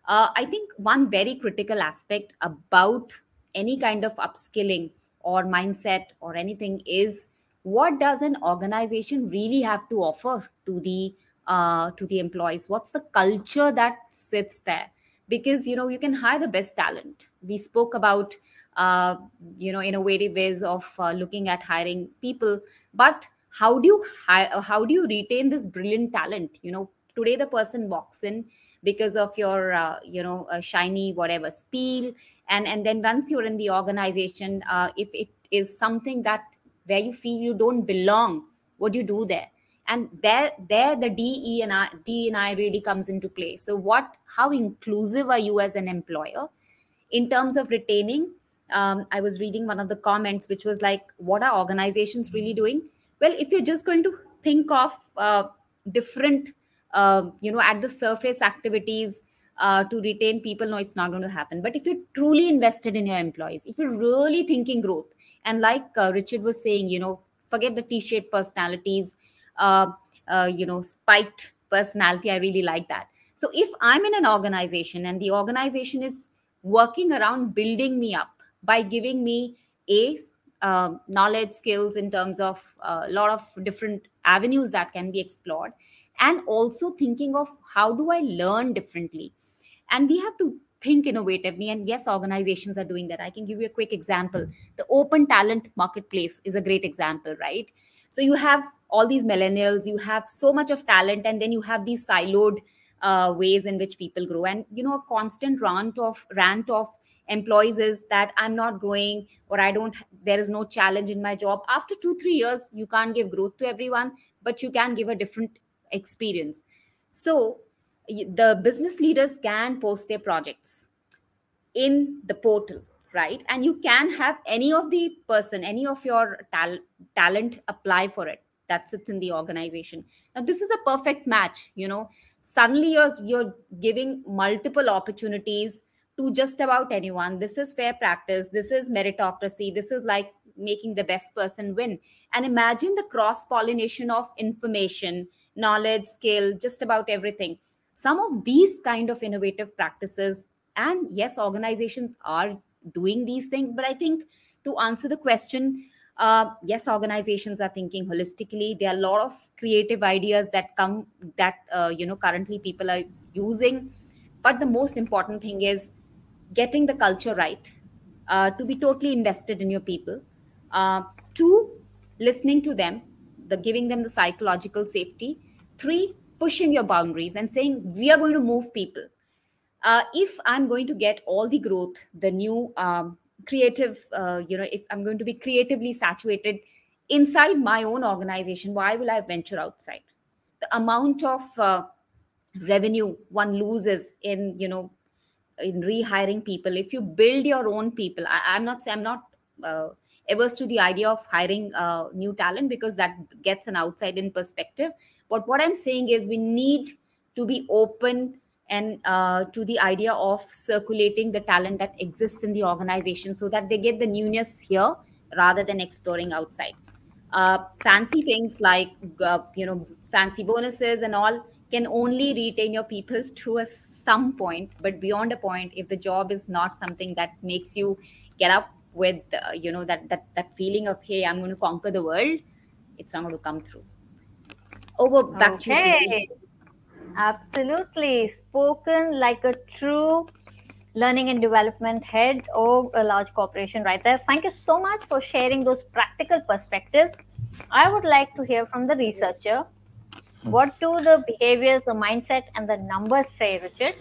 Uh, I think one very critical aspect about any kind of upskilling or mindset or anything is what does an organization really have to offer to the uh, to the employees? What's the culture that sits there? Because, you know, you can hire the best talent. We spoke about, uh, you know, innovative ways of uh, looking at hiring people. But how do you hire, how do you retain this brilliant talent? You know, today the person walks in because of your, uh, you know, uh, shiny whatever spiel. And, and then once you're in the organization, uh, if it is something that where you feel you don't belong, what do you do there? And there, there the D E and I really comes into play. So what, how inclusive are you as an employer in terms of retaining? Um, I was reading one of the comments, which was like, what are organizations really doing? Well, if you're just going to think of uh, different, uh, you know, at the surface activities uh, to retain people, no, it's not going to happen. But if you're truly invested in your employees, if you're really thinking growth, and like uh, Richard was saying, you know, forget the T-shaped personalities, Uh, uh, you know, spiked personality. I really like that. So if I'm in an organization and the organization is working around building me up by giving me a uh, knowledge, skills in terms of a lot of different avenues that can be explored, and also thinking of how do I learn differently? And we have to think innovatively. And yes, organizations are doing that. I can give you a quick example. The open talent marketplace is a great example, right? So you have all these millennials, you have so much of talent, and then you have these siloed uh, ways in which people grow. And, you know, a constant rant of rant of employees is that I'm not growing, or I don't, there is no challenge in my job. After two, three years, you can't give growth to everyone, but you can give a different experience. So the business leaders can post their projects in the portal, right? And you can have any of the person, any of your tal- talent apply for it that sits in the organization. Now, this is a perfect match, you know. Suddenly you're, you're giving multiple opportunities to just about anyone. This is fair practice. This is meritocracy. This is like making the best person win. And imagine the cross-pollination of information, knowledge, skill, just about everything. Some of these kind of innovative practices, and yes, organizations are doing these things, but I think to answer the question, Uh, yes, organizations are thinking holistically. There are a lot of creative ideas that come that, uh, you know, currently people are using. But the most important thing is getting the culture right, uh, to be totally invested in your people, uh, two, listening to them, the giving them the psychological safety, three, pushing your boundaries and saying, we are going to move people. Uh, if I'm going to get all the growth, the new um, creative, uh, you know, if I'm going to be creatively saturated inside my own organization, why will I venture outside? The amount of uh, revenue one loses in, you know, in rehiring people. If you build your own people, I, I'm not I'm not uh, averse to the idea of hiring uh, new talent because that gets an outside-in perspective. But what I'm saying is we need to be open and uh, to the idea of circulating the talent that exists in the organization so that they get the newness here rather than exploring outside. Uh, fancy things like, uh, you know, fancy bonuses and all can only retain your people to a some point, but beyond a point, if the job is not something that makes you get up with, uh, you know, that, that, that feeling of, hey, I'm going to conquer the world, it's not going to come through. Over back okay. to you. Absolutely. Spoken like a true learning and development head of a large corporation right there. Thank you so much for sharing those practical perspectives. I would like to hear from the researcher. What do the behaviors, the mindset and the numbers say, Richard?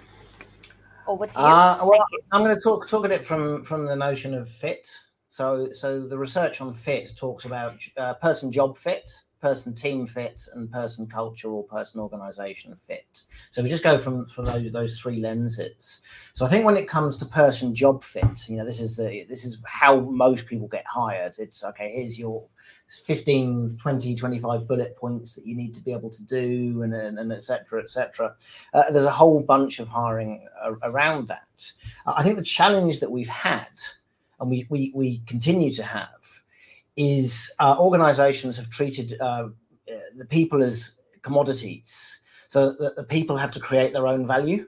Over to you. Uh, well, you. I'm going to talk talk at it from, from the notion of fit. So, so the research on fit talks about uh, person job fit, person team fit, and person culture or person organization fit. So we just go from, from those, those three lenses. So I think when it comes to person job fit, you know, this is a, this is how most people get hired. It's okay, here's your fifteen, twenty, twenty-five bullet points that you need to be able to do, and and, and et cetera, et cetera. Uh, there's a whole bunch of hiring a, around that. Uh, I think the challenge that we've had, and we we, we continue to have, is uh, organizations have treated uh, the people as commodities, so that the people have to create their own value.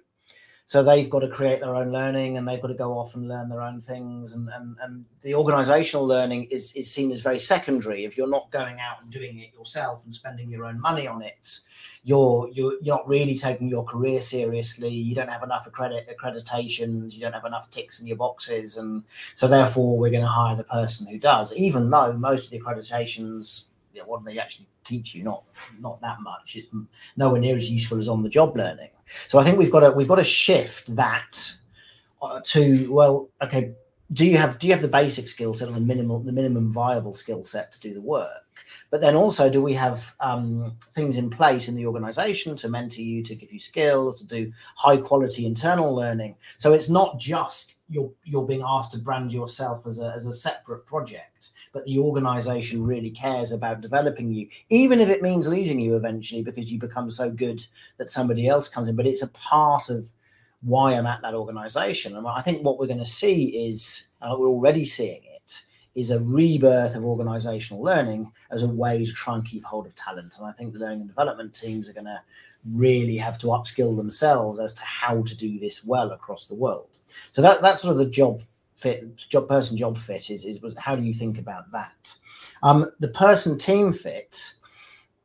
So they've got to create their own learning, and they've got to go off and learn their own things. And, and, and the organizational learning is, is seen as very secondary. If you're not going out and doing it yourself and spending your own money on it, you're you're, you're not really taking your career seriously. You don't have enough accredit, accreditations. You don't have enough ticks in your boxes. And so therefore, we're going to hire the person who does, even though most of the accreditations, you know, what do they actually teach you? Not not that much. It's nowhere near as useful as on the job learning. So I think we've got to we've got to shift that uh, to, well, okay, do you have do you have the basic skill set or the minimum the minimum viable skill set to do the work? But then also, do we have um, things in place in the organization to mentor you, to give you skills, to do high quality internal learning? So it's not just you're you're being asked to brand yourself as a as a separate project, but the organization really cares about developing you, even if it means losing you eventually because you become so good that somebody else comes in. But it's a part of why I'm at that organization. And I think what we're going to see is, uh, we're already seeing it, is a rebirth of organizational learning as a way to try and keep hold of talent. And I think the learning and development teams are going to really have to upskill themselves as to how to do this well across the world. So that that's sort of the job fit, job person job fit is, is was how do you think about that? Um, the person team fit,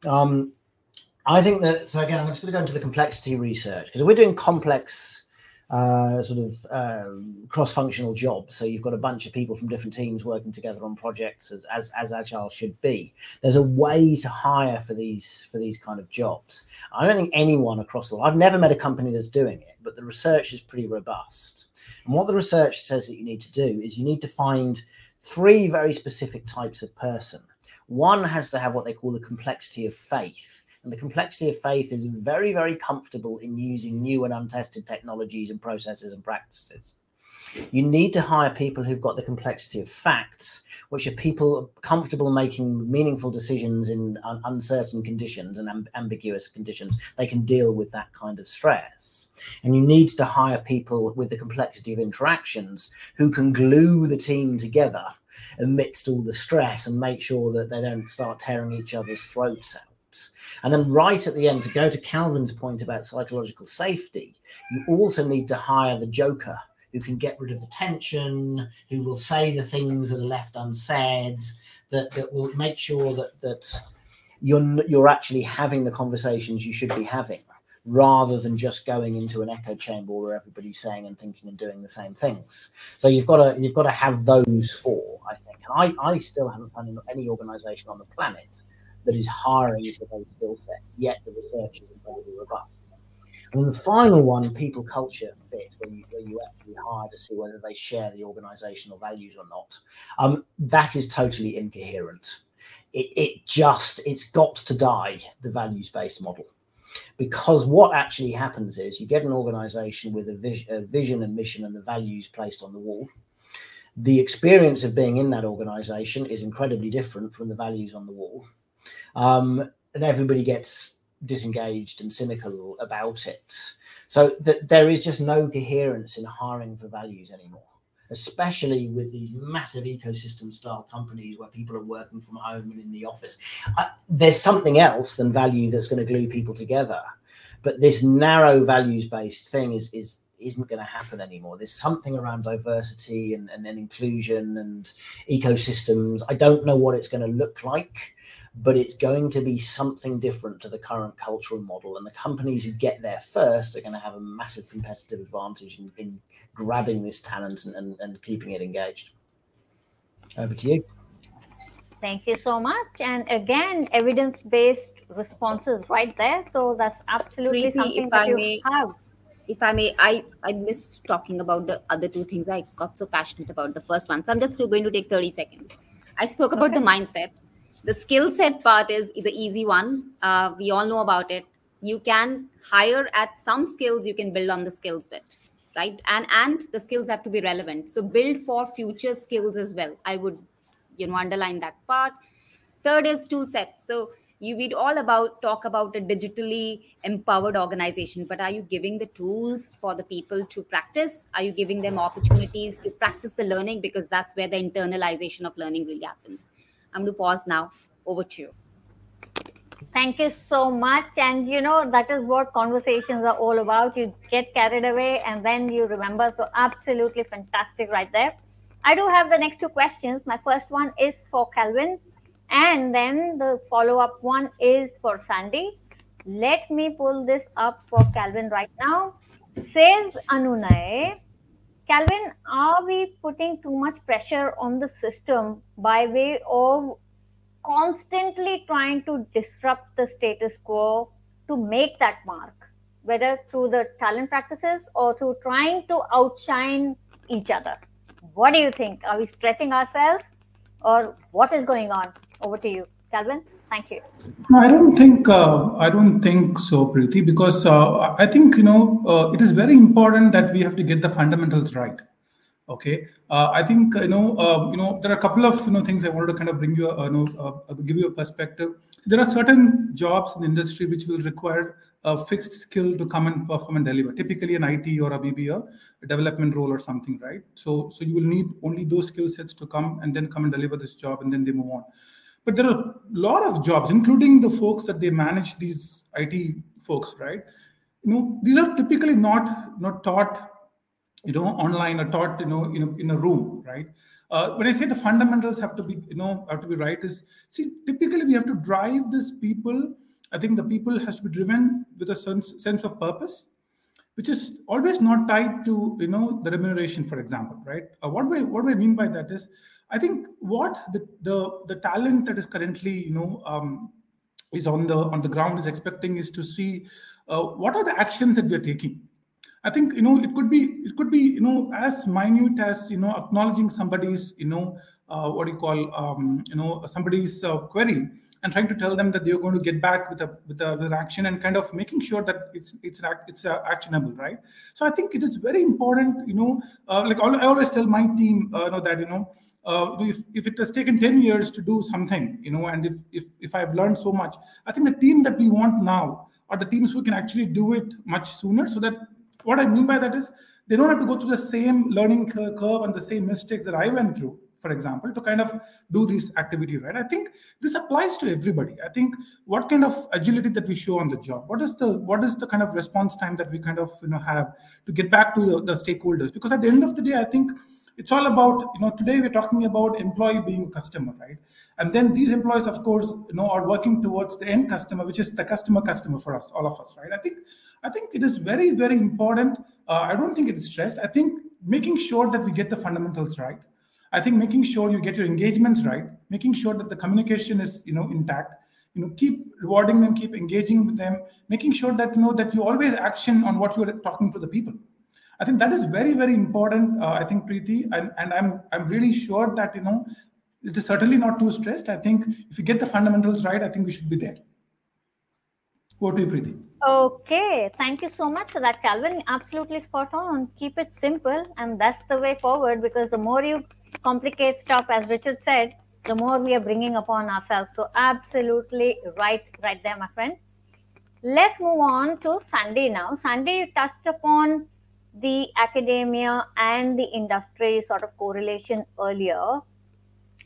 um, I think that, so again, I'm just going to go into the complexity research, because if we're doing complex uh, sort of um, cross-functional jobs, so you've got a bunch of people from different teams working together on projects as, as as Agile should be, there's a way to hire for these for these kind of jobs. I don't think anyone across the world, I've never met a company that's doing it, but the research is pretty robust. And what the research says that you need to do is you need to find three very specific types of person. One has to have what they call the complexity of faith. And the complexity of faith is very, very comfortable in using new and untested technologies and processes and practices. You need to hire people who've got the complexity of facts, which are people comfortable making meaningful decisions in uncertain conditions and amb- ambiguous conditions. They can deal with that kind of stress. And you need to hire people with the complexity of interactions who can glue the team together amidst all the stress and make sure that they don't start tearing each other's throats out. And then right at the end, to go to Calvin's point about psychological safety, you also need to hire the joker who can get rid of the tension, who will say the things that are left unsaid, that, that will make sure that that you're you're actually having the conversations you should be having, rather than just going into an echo chamber where everybody's saying and thinking and doing the same things. So you've got to you've got to have those four, I think. And I, I still haven't found any organisation on the planet that is hiring for those skill sets, yet the research is incredibly robust. And then the final one, people culture fit, where you, where you actually hire to see whether they share the organisational values or not. Um, that is totally incoherent. It, it just, it's got to die, the values-based model. Because what actually happens is you get an organisation with a, vis a vision and mission and the values placed on the wall. The experience of being in that organisation is incredibly different from the values on the wall. Um, and everybody gets disengaged and cynical about it. So th there is just no coherence in hiring for values anymore, especially with these massive ecosystem-style companies where people are working from home and in the office. I, there's something else than value that's going to glue people together. But this narrow values-based thing is, is, isn't going to happen anymore. There's something around diversity and, and, and inclusion and ecosystems. I don't know what it's going to look like, but it's going to be something different to the current cultural model. And the companies who get there first are going to have a massive competitive advantage in, in grabbing this talent and, and, and keeping it engaged. Over to you. Thank you so much. And again, evidence-based responses right there. So that's absolutely Preeti, something that I you may, have. If I may, I, I missed talking about the other two things. I got so passionate about the first one. So I'm just going to take thirty seconds. I spoke about okay. the mindset. The skill set part is the easy one. Uh, we all know about it. You can hire at some skills, you can build on the skills bit, right? And and the skills have to be relevant. So build for future skills as well. I would, you know, underline that part. Third is tool set. So you read all about, talk about a digitally empowered organization, but are you giving the tools for the people to practice? Are you giving them opportunities to practice the learning? Because that's where the internalization of learning really happens. I'm going to pause now. Over to you. Thank you so much. And, you know, that is what conversations are all about. You get carried away and then you remember. So absolutely fantastic right there. I do have the next two questions. My first one is for Calvin. And then the follow-up one is for Sandy. Let me pull this up for Calvin right now. Says Anunay, Calvin, are we putting too much pressure on the system by way of constantly trying to disrupt the status quo to make that mark, whether through the talent practices or through trying to outshine each other? What do you think? Are we stretching ourselves or what is going on? Over to you, Calvin. Thank you. No, I don't think uh, I don't think so, Preeti, because uh, I think you know uh, it is very important that we have to get the fundamentals right. Okay, uh, I think you know uh, you know there are a couple of you know things I wanted to kind of bring you uh, you know uh, give you a perspective. So there are certain jobs in the industry which will require a fixed skill to come and perform and deliver. Typically, an I T or a B B A, a development role or something, right? So so you will need only those skill sets to come and then come and deliver this job, and then they move on. But there are a lot of jobs, including the folks that they manage, these I T folks, right? You know, these are typically not not taught, you know, online or taught, you know, in a, in a room, right? Uh, when I say the fundamentals have to be, you know, have to be right, is see, typically we have to drive these people. I think the people has to be driven with a sense sense of purpose, which is always not tied to, you know, the remuneration, for example, right? Uh, what do I, what do I mean by that is, I think what the, the the talent that is currently you know um, is on the on the ground is expecting is to see uh, what are the actions that we are taking. I think you know it could be it could be you know as minute as you know acknowledging somebody's you know uh, what do you call um, you know somebody's uh, query and trying to tell them that they are going to get back with a with, a, with an action and kind of making sure that it's it's it's uh, actionable, right? So I think it is very important you know uh, like I always tell my team uh, you know that you know. Uh, if, if it has taken ten years to do something, you know, and if, if if I've learned so much, I think the team that we want now are the teams who can actually do it much sooner. So that what I mean by that is they don't have to go through the same learning curve and the same mistakes that I went through, for example, to kind of do this activity, right? I think this applies to everybody. I think what kind of agility that we show on the job, what is the what is the kind of response time that we kind of, you know, have to get back to the, the stakeholders? Because at the end of the day, I think It's all about, you know, today we're talking about employee being a customer, right? And then these employees, of course, you know, are working towards the end customer, which is the customer customer for us, all of us, right? I think, I think it is very, very important. Uh, I don't think it is stressed. I think making sure that we get the fundamentals right. I think making sure you get your engagements right, making sure that the communication is, you know, intact. You know, keep rewarding them, keep engaging with them, making sure that, you know, that you always action on what you're talking to the people. I think that is very, very important. Uh, I think, Preeti, and, and I'm I'm really sure that, you know, it is certainly not too stressed. I think if you get the fundamentals right, I think we should be there. Go to you, Preeti. Okay, thank you so much for that, Calvin. Absolutely spot on. Keep it simple, and that's the way forward, because the more you complicate stuff, as Richard said, the more we are bringing upon ourselves. So absolutely right, right there, my friend. Let's move on to Sandy now. Sandy, you touched upon the academia and the industry sort of correlation earlier,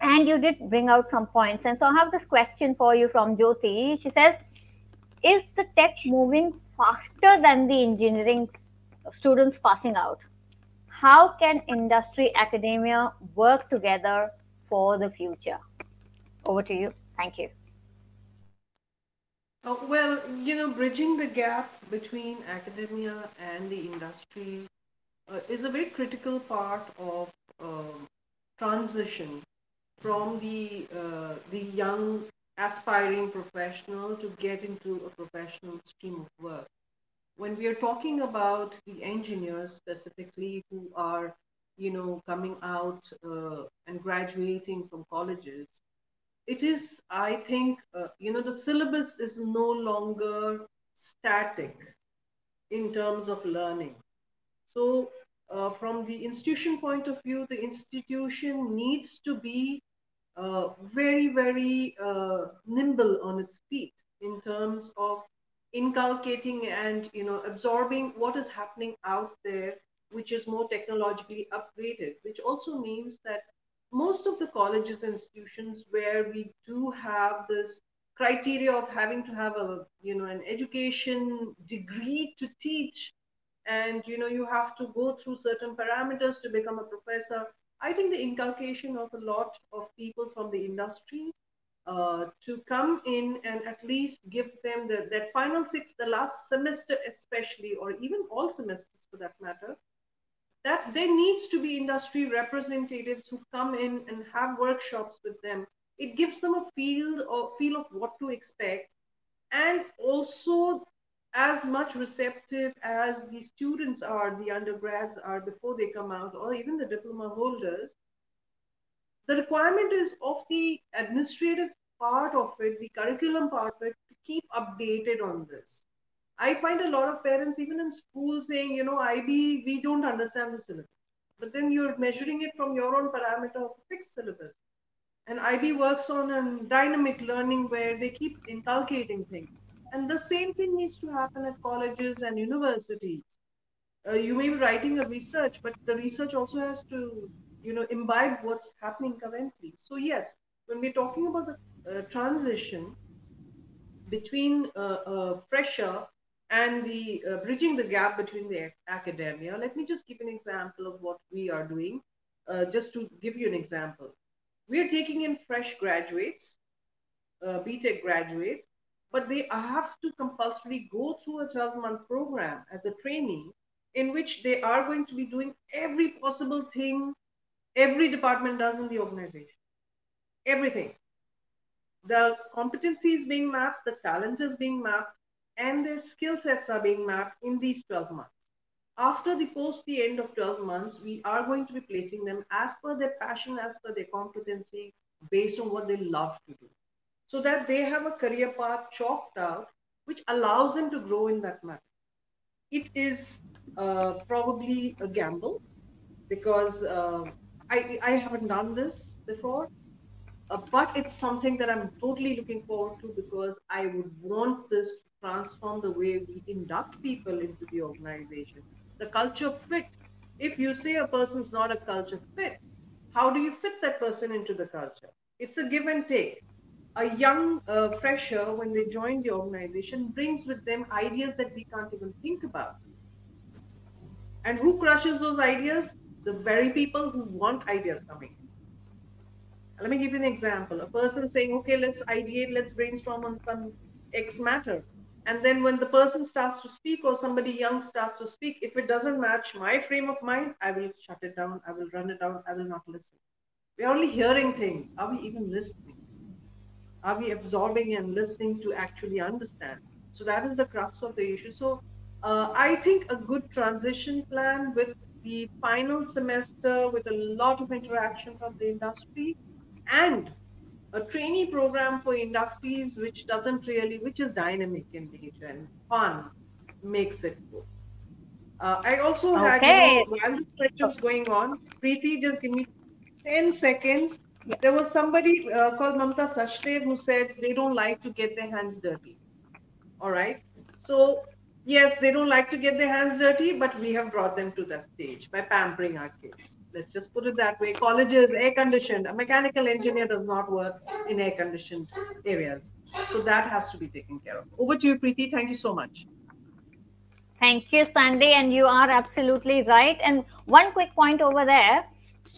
and you did bring out some points. And so I have this question for you from Jyoti. She says, is the tech moving faster than the engineering students passing out? How can industry, academia work together for the future? Over to you. Thank you. Uh, well, you know, bridging the gap between academia and the industry uh, is a very critical part of uh, transition from the uh, the young aspiring professional to get into a professional stream of work. When we are talking about the engineers specifically who are, you know, coming out uh, and graduating from colleges, it is, I think, uh, you know, the syllabus is no longer static in terms of learning. So uh, from the institution point of view, the institution needs to be uh, very, very uh, nimble on its feet in terms of inculcating and, you know, absorbing what is happening out there, which is more technologically upgraded, which also means that most of the colleges and institutions where we do have this criteria of having to have a, you know, an education degree to teach, and, you know, you have to go through certain parameters to become a professor. I think the inculcation of a lot of people from the industry uh, to come in and at least give them the, that final six, the last semester especially, or even all semesters for that matter, that there needs to be industry representatives who come in and have workshops with them. It gives them a feel of, feel of what to expect, and also as much receptive as the students are, the undergrads are before they come out, or even the diploma holders. The requirement is of the administrative part of it, the curriculum part of it, to keep updated on this. I find a lot of parents, even in school, saying, you know, I B, we don't understand the syllabus. But then you're measuring it from your own parameter of a fixed syllabus. And I B works on a dynamic learning where they keep inculcating things. And the same thing needs to happen at colleges and universities. Uh, you may be writing a research, but the research also has to, you know, imbibe what's happening currently. So yes, when we're talking about the uh, transition between uh, uh, pressure and the uh, bridging the gap between the academia, let me just give an example of what we are doing. Uh, just to give you an example, we are taking in fresh graduates, uh, B Tech graduates, but they have to compulsorily go through a twelve month program as a trainee in which they are going to be doing every possible thing every department does in the organization. Everything. The competency is being mapped, the talent is being mapped, and their skill sets are being mapped in these twelve months. After the post the end of twelve months, we are going to be placing them as per their passion, as per their competency, based on what they love to do, so that they have a career path chalked out, which allows them to grow in that matter. It is uh, probably a gamble, because uh, I, I haven't done this before. Uh, but it's something that I'm totally looking forward to, because I would want this to transform the way we induct people into the organization. The culture fit. If you say a person's not a culture fit, how do you fit that person into the culture? It's a give and take. A young uh, fresher, when they join the organization, brings with them ideas that we can't even think about. And who crushes those ideas? the very people who want ideas coming. Let me give you an example. A person saying, okay, let's ideate, let's brainstorm on some X matter. And then when the person starts to speak or somebody young starts to speak, if it doesn't match my frame of mind, I will shut it down. I will run it down. I will not listen. We're only hearing things. Are we even listening? Are we absorbing and listening to actually understand? So that is the crux of the issue. So uh, I think a good transition plan with the final semester, with a lot of interaction from the industry, and a trainee program for inductees, which doesn't really, which is dynamic in nature and fun, makes it good. Uh, I also okay. had you know, value pressures going on. Preeti, just give me ten seconds. Yeah. There was somebody uh, called Mamta Sashtev who said they don't like to get their hands dirty. All right. So yes, they don't like to get their hands dirty, but we have brought them to the stage by pampering our kids. Let's just put it that way. Colleges, air-conditioned. A mechanical engineer does not work in air-conditioned areas. So that has to be taken care of. Over to you, Preeti. Thank you so much. Thank you, Sandhya. And you are absolutely right. And one quick point over there.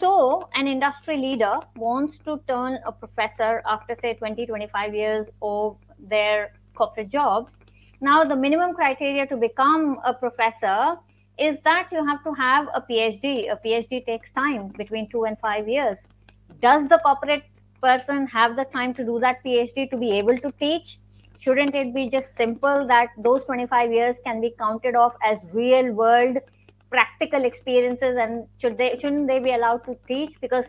So an industry leader wants to turn a professor after, say, twenty, twenty-five years of their corporate jobs. Now, the minimum criteria to become a professor is that you have to have a PhD. A PhD takes time, between two and five years. Does the corporate person have the time to do that PhD to be able to teach? Shouldn't it be just simple that those twenty-five years can be counted off as real world practical experiences, and should they, shouldn't they be allowed to teach? Because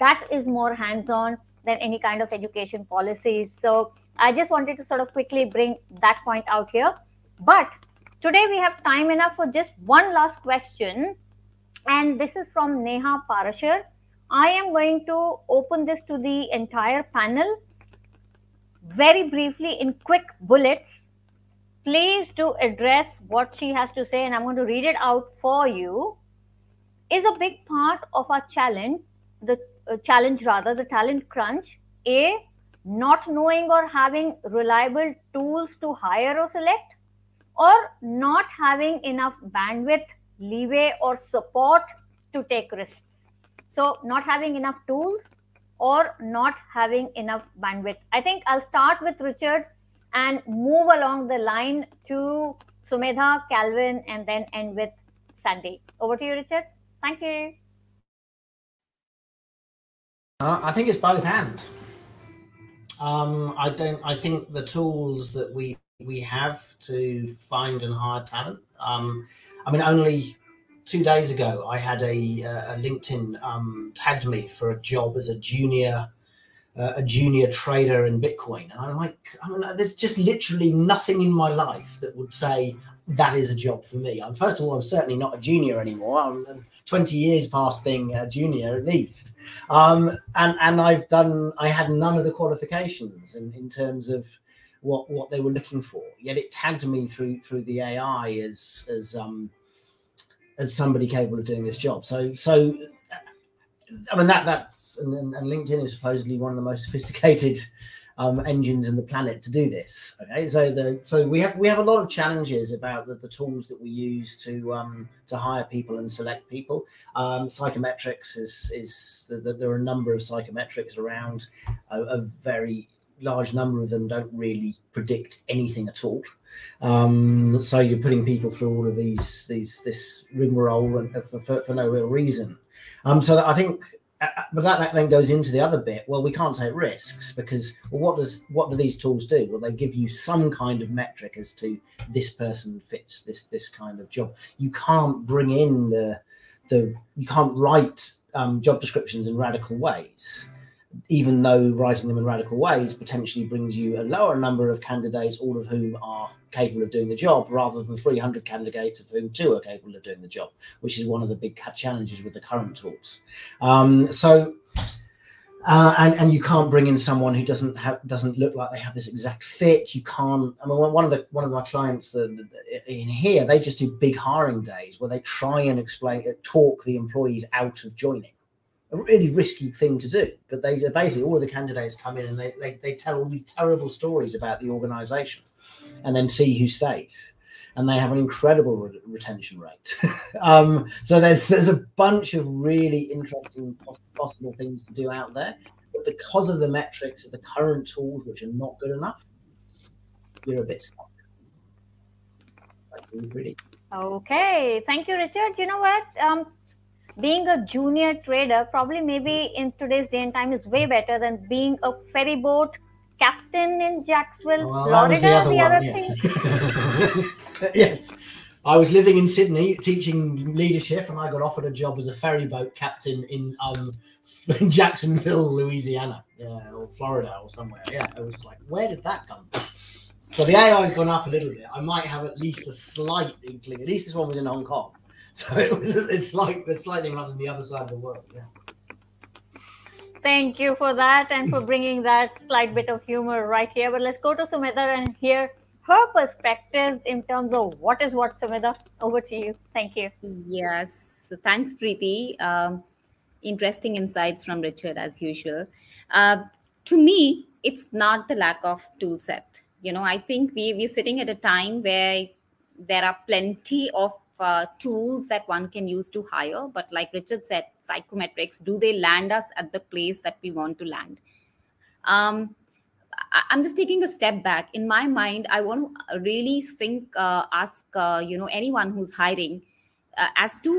that is more hands-on than any kind of education policies. So I just wanted to sort of quickly bring that point out here. But today we have time enough for just one last question, and this is from Neha Parashar. I am going to open this to the entire panel very briefly in quick bullets. Please do address what she has to say, and I'm going to read it out for you. Is a big part of our challenge, the uh, challenge rather, the talent crunch, A, not knowing or having reliable tools to hire or select, or not having enough bandwidth, leeway, or support to take risks? So not having enough tools or not having enough bandwidth. I think I'll start with Richard and move along the line to Sumedha, Calvin, and then end with Sandhya. Over to you, Richard. Thank you. Uh, I think it's both and. Um, I don't. I think the tools that we we have to find and hire talent. Um, I mean, only two days ago, I had a, a LinkedIn um, tagged me for a job as a junior, uh, a junior trader in Bitcoin. And I'm like, I mean, there's just literally nothing in my life that would say that is a job for me. I'm, first of all, I'm certainly not a junior anymore. I'm twenty years past being a junior at least. Um, and, and I've done, I had none of the qualifications in, in terms of what what they were looking for, yet it tagged me through through the A I as as um as somebody capable of doing this job. So so I mean that that's and, and LinkedIn is supposedly one of the most sophisticated um, engines on the planet to do this. Okay, so the so we have we have a lot of challenges about the, the tools that we use to um to hire people and select people. Um, psychometrics is is the, the, there are a number of psychometrics around. A, a very large number of them don't really predict anything at all. Um, so you're putting people through all of these, these, this rigmarole and for, for, for no real reason. Um, so that I think, but that, that then goes into the other bit. Well, we can't take risks because well, what does what do these tools do? Well, they give you some kind of metric as to this person fits this this kind of job. You can't bring in the the you can't write um, job descriptions in radical ways, even though writing them in radical ways potentially brings you a lower number of candidates, all of whom are capable of doing the job, rather than three hundred candidates of whom two are capable of doing the job, which is one of the big challenges with the current tools. Um, so, uh, and, and you can't bring in someone who doesn't have, doesn't look like they have this exact fit. You can't, I mean, one of the, one of my clients in here, they just do big hiring days where they try and explain, talk the employees out of joining. A really risky thing to do, but they basically all of the candidates come in and they, they, they tell all these terrible stories about the organization and then see who stays. and they have an incredible re retention rate. um, so there's there's a bunch of really interesting poss possible things to do out there, but because of the metrics of the current tools, which are not good enough, we're a bit stuck. Like, really pretty. Okay, thank you, Richard. You know what? Um, being a junior trader probably maybe in today's day and time is way better than being a ferry boat captain in Jacksonville, well, Florida. The other, the other one, yes. Yes, I was living in Sydney teaching leadership, and I got offered a job as a ferry boat captain in um, in Jacksonville, Louisiana, yeah, or Florida, or somewhere. Yeah, I was like, where did that come from? So the A I has gone up a little bit. I might have at least a slight inkling. At least this one was in Hong Kong, so it was it's like it's slightly rather than the other side of the world. Yeah. Thank you for that and for bringing that slight bit of humor right here. But let's go to Sumedha and hear her perspectives in terms of what is what. Sumedha, over to you. Thank you. Yes, thanks, Preeti. Um, interesting insights from Richard as usual. Uh, to me, it's not the lack of tool set. You know, I think we we're sitting at a time where there are plenty of Uh, tools that one can use to hire, but like Richard said, psychometrics, do they land us at the place that we want to land? Um, I, I'm just taking a step back. In my mind, I want to really think, uh, ask, uh, you know, anyone who's hiring uh, as to,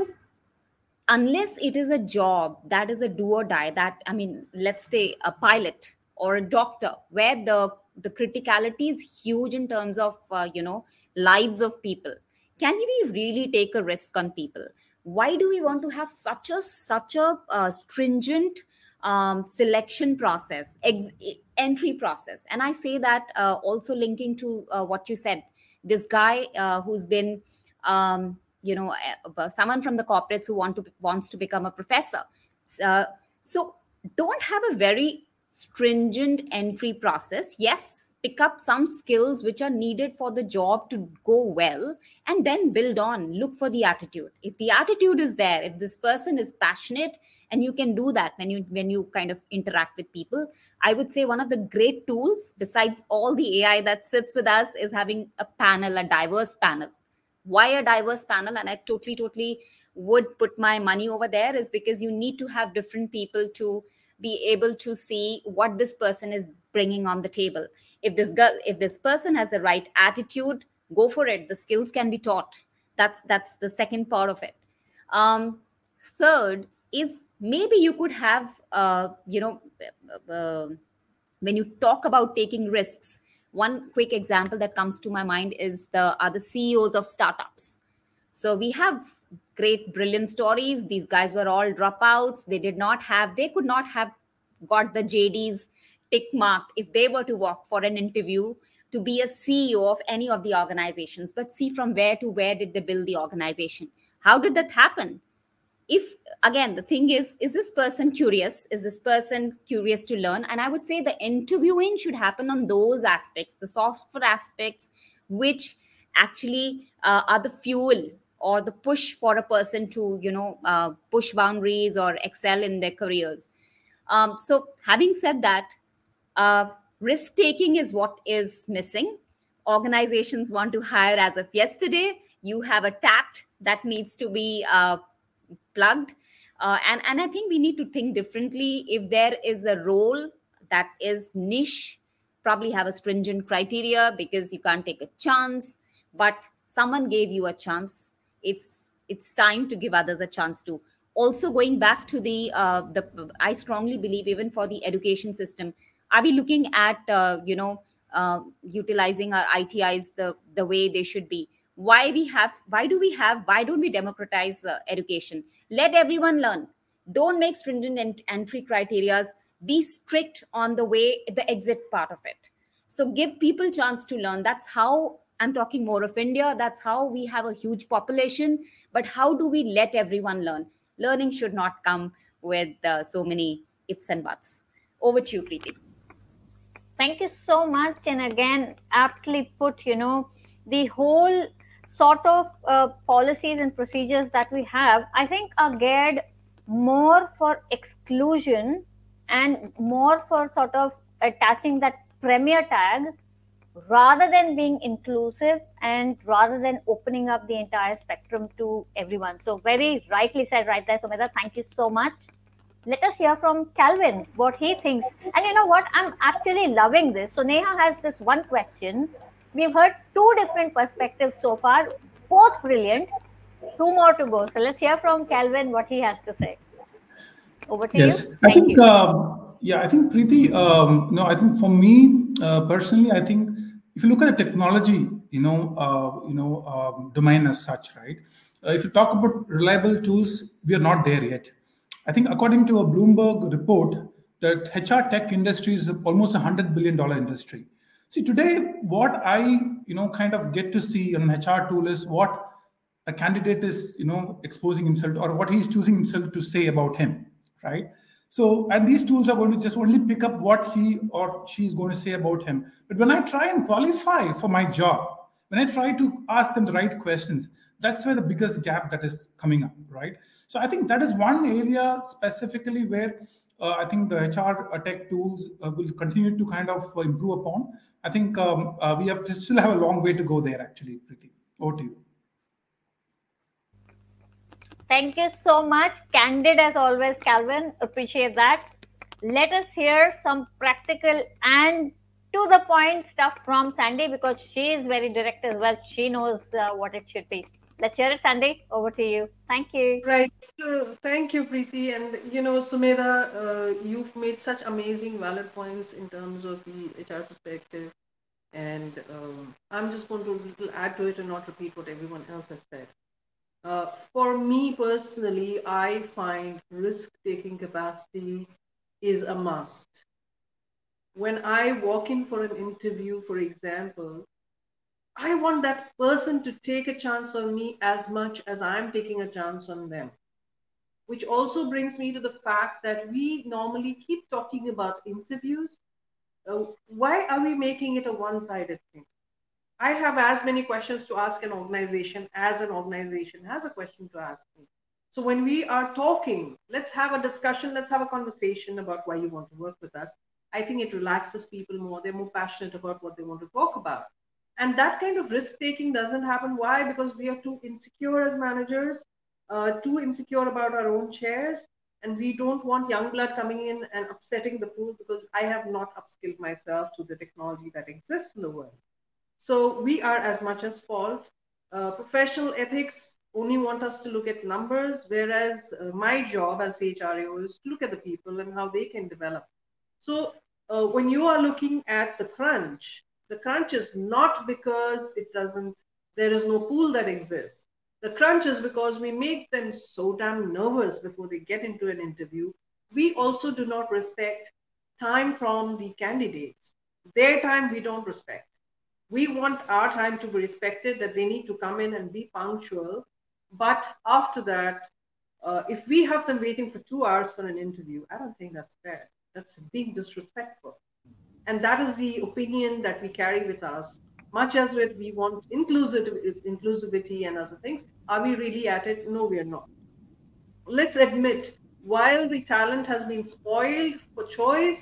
unless it is a job that is a do or die, that, I mean, let's say a pilot or a doctor, where the, the criticality is huge in terms of, uh, you know, lives of people. Can we really take a risk on people? Why do we want to have such a such a uh, stringent um, selection process, ex entry process? And I say that uh, also linking to uh, what you said, this guy uh, who's been, um, you know, someone from the corporates who want to wants to become a professor. Uh, so don't have a very stringent entry process. Yes, pick up some skills which are needed for the job to go well, and then build on, look for the attitude. If the attitude is there, if this person is passionate, and you can do that when you when you kind of interact with people, I would say one of the great tools, besides all the A I that sits with us, is having a panel, a diverse panel. Why a diverse panel? And I totally, totally would put my money over there, is because you need to have different people to be able to see what this person is bringing on the table. If this girl, if this person has the right attitude, go for it. The skills can be taught. That's that's the second part of it. Um, third is, maybe you could have, uh, you know, uh, when you talk about taking risks, one quick example that comes to my mind is the are the C E Os of startups. So we have great, brilliant stories. These guys were all dropouts. They did not have, they could not have got the J D's tick mark if they were to walk for an interview to be a C E O of any of the organizations. But see, from where to where did they build the organization? How did that happen? If, again, the thing is, is this person curious? Is this person curious to learn? And I would say the interviewing should happen on those aspects, the software aspects, which actually uh, are the fuel or the push for a person to, you know, uh, push boundaries or excel in their careers. Um, so having said that, uh, risk-taking is what is missing. Organizations want to hire as of yesterday. You have a tact that needs to be uh, plugged. Uh, and, and I think we need to think differently. If there is a role that is niche, probably have a stringent criteria because you can't take a chance, but someone gave you a chance. It's it's time to give others a chance too. Also, going back to the uh, the, I strongly believe even for the education system, are we looking at uh, you know uh, utilizing our I T Is the the way they should be? Why we have why do we have why don't we democratize uh, education? Let everyone learn. Don't make stringent ent entry criteria. Be strict on the way the exit part of it. So give people chance to learn. That's how. I'm talking more of India. That's how we have a huge population. But how do we let everyone learn? Learning should not come with uh, so many ifs and buts. Over to you, Preeti. Thank you so much. And again, aptly put, you know, the whole sort of uh, policies and procedures that we have, I think are geared more for exclusion and more for sort of attaching that premier tag rather than being inclusive and rather than opening up the entire spectrum to everyone. So very rightly said right there, Sumedha. Thank you so much. Let us hear from Calvin, what he thinks. And you know what? I'm actually loving this. So Neha has this one question. We've heard two different perspectives so far, both brilliant. Two more to go. So let's hear from Calvin what he has to say. Over to yes. you. Yes, I think, um, yeah, I think Preeti, um, no, I think for me uh, personally, I think if you look at a technology, you know, uh, you know, um, domain as such, right? Uh, if you talk about reliable tools, we are not there yet. I think according to a Bloomberg report, that H R tech industry is almost a one hundred billion dollar industry. See, today, what I, you know, kind of get to see on an H R tool is what a candidate is, you know, exposing himself or what he's choosing himself to say about him, right? So, and these tools are going to just only pick up what he or she is going to say about him. But when I try and qualify for my job, when I try to ask them the right questions, that's where the biggest gap that is coming up, right? So I think that is one area specifically where uh, I think the H R tech tools uh, will continue to kind of improve upon. I think um, uh, we have to still have a long way to go there, actually, Preeti. Over to you. Thank you so much. Candid as always, Calvin. Appreciate that. Let us hear some practical and to the point stuff from Sandy, because she is very direct as well. She knows uh, what it should be. Let's hear it, Sandy. Over to you. Thank you. Right. Uh, thank you, Preeti. And, you know, Sumedha, uh, you've made such amazing valid points in terms of the H R perspective. And um, I'm just going to little add to it and not repeat what everyone else has said. Uh, for me personally, I find risk-taking capacity is a must. When I walk in for an interview, for example, I want that person to take a chance on me as much as I'm taking a chance on them. Which also brings me to the fact that we normally keep talking about interviews. Uh, why are we making it a one-sided thing? I have as many questions to ask an organization as an organization has a question to ask me. So when we are talking, let's have a discussion, let's have a conversation about why you want to work with us. I think it relaxes people more. They're more passionate about what they want to talk about. And that kind of risk-taking doesn't happen. Why? Because we are too insecure as managers, uh, too insecure about our own chairs. And we don't want young blood coming in and upsetting the pool because I have not upskilled myself to the technology that exists in the world. So we are as much as fault. Uh, professional ethics only want us to look at numbers, whereas uh, my job as H R A O is to look at the people and how they can develop. So uh, when you are looking at the crunch, the crunch is not because it doesn't, there is no pool that exists. The crunch is because we make them so damn nervous before they get into an interview. We also do not respect time from the candidates. Their time we don't respect. We want our time to be respected, that they need to come in and be punctual. But after that, uh, if we have them waiting for two hours for an interview, I don't think that's fair. That's being disrespectful. And that is the opinion that we carry with us. Much as with we want inclusivity and other things, are we really at it? No, we are not. Let's admit, while the talent has been spoiled for choice,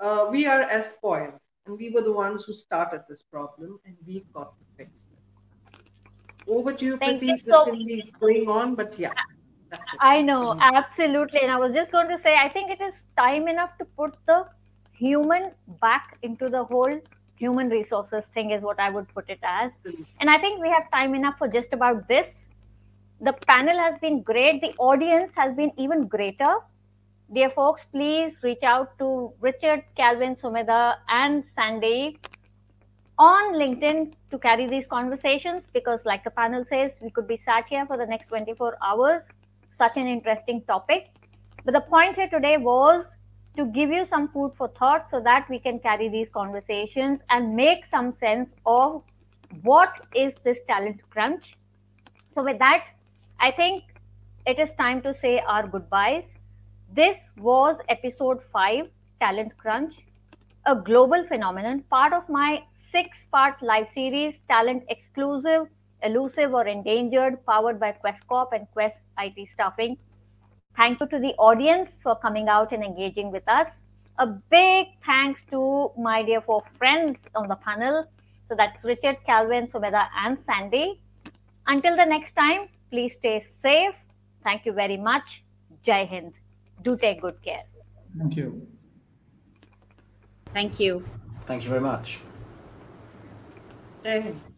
uh, we are as spoiled. And we were the ones who started this problem, and we got to fix it. Over to you, Preeti. So going on, but yeah. I know, absolutely. And I was just going to say, I think it is time enough to put the human back into the whole human resources thing is what I would put it as. And I think we have time enough for just about this. The panel has been great. The audience has been even greater. Dear folks, please reach out to Richard, Calvin, Sumedha, and Sandy on LinkedIn to carry these conversations because like the panel says, we could be sat here for the next twenty-four hours. Such an interesting topic. But the point here today was to give you some food for thought so that we can carry these conversations and make some sense of what is this talent crunch. So with that, I think it is time to say our goodbyes. This was episode five, Talent Crunch, a global phenomenon, part of my six-part live series, Talent Exclusive, Elusive or Endangered, powered by Quest Corp and Quest I T Staffing. Thank you to the audience for coming out and engaging with us. a big thanks to my dear four friends on the panel. So that's Richard, Calvin, Sumedha, and Sandy. Until the next time, please stay safe. Thank you very much. Jai Hind. Do take good care. Thank you. Thank you. Thank you very much. Jai Hind.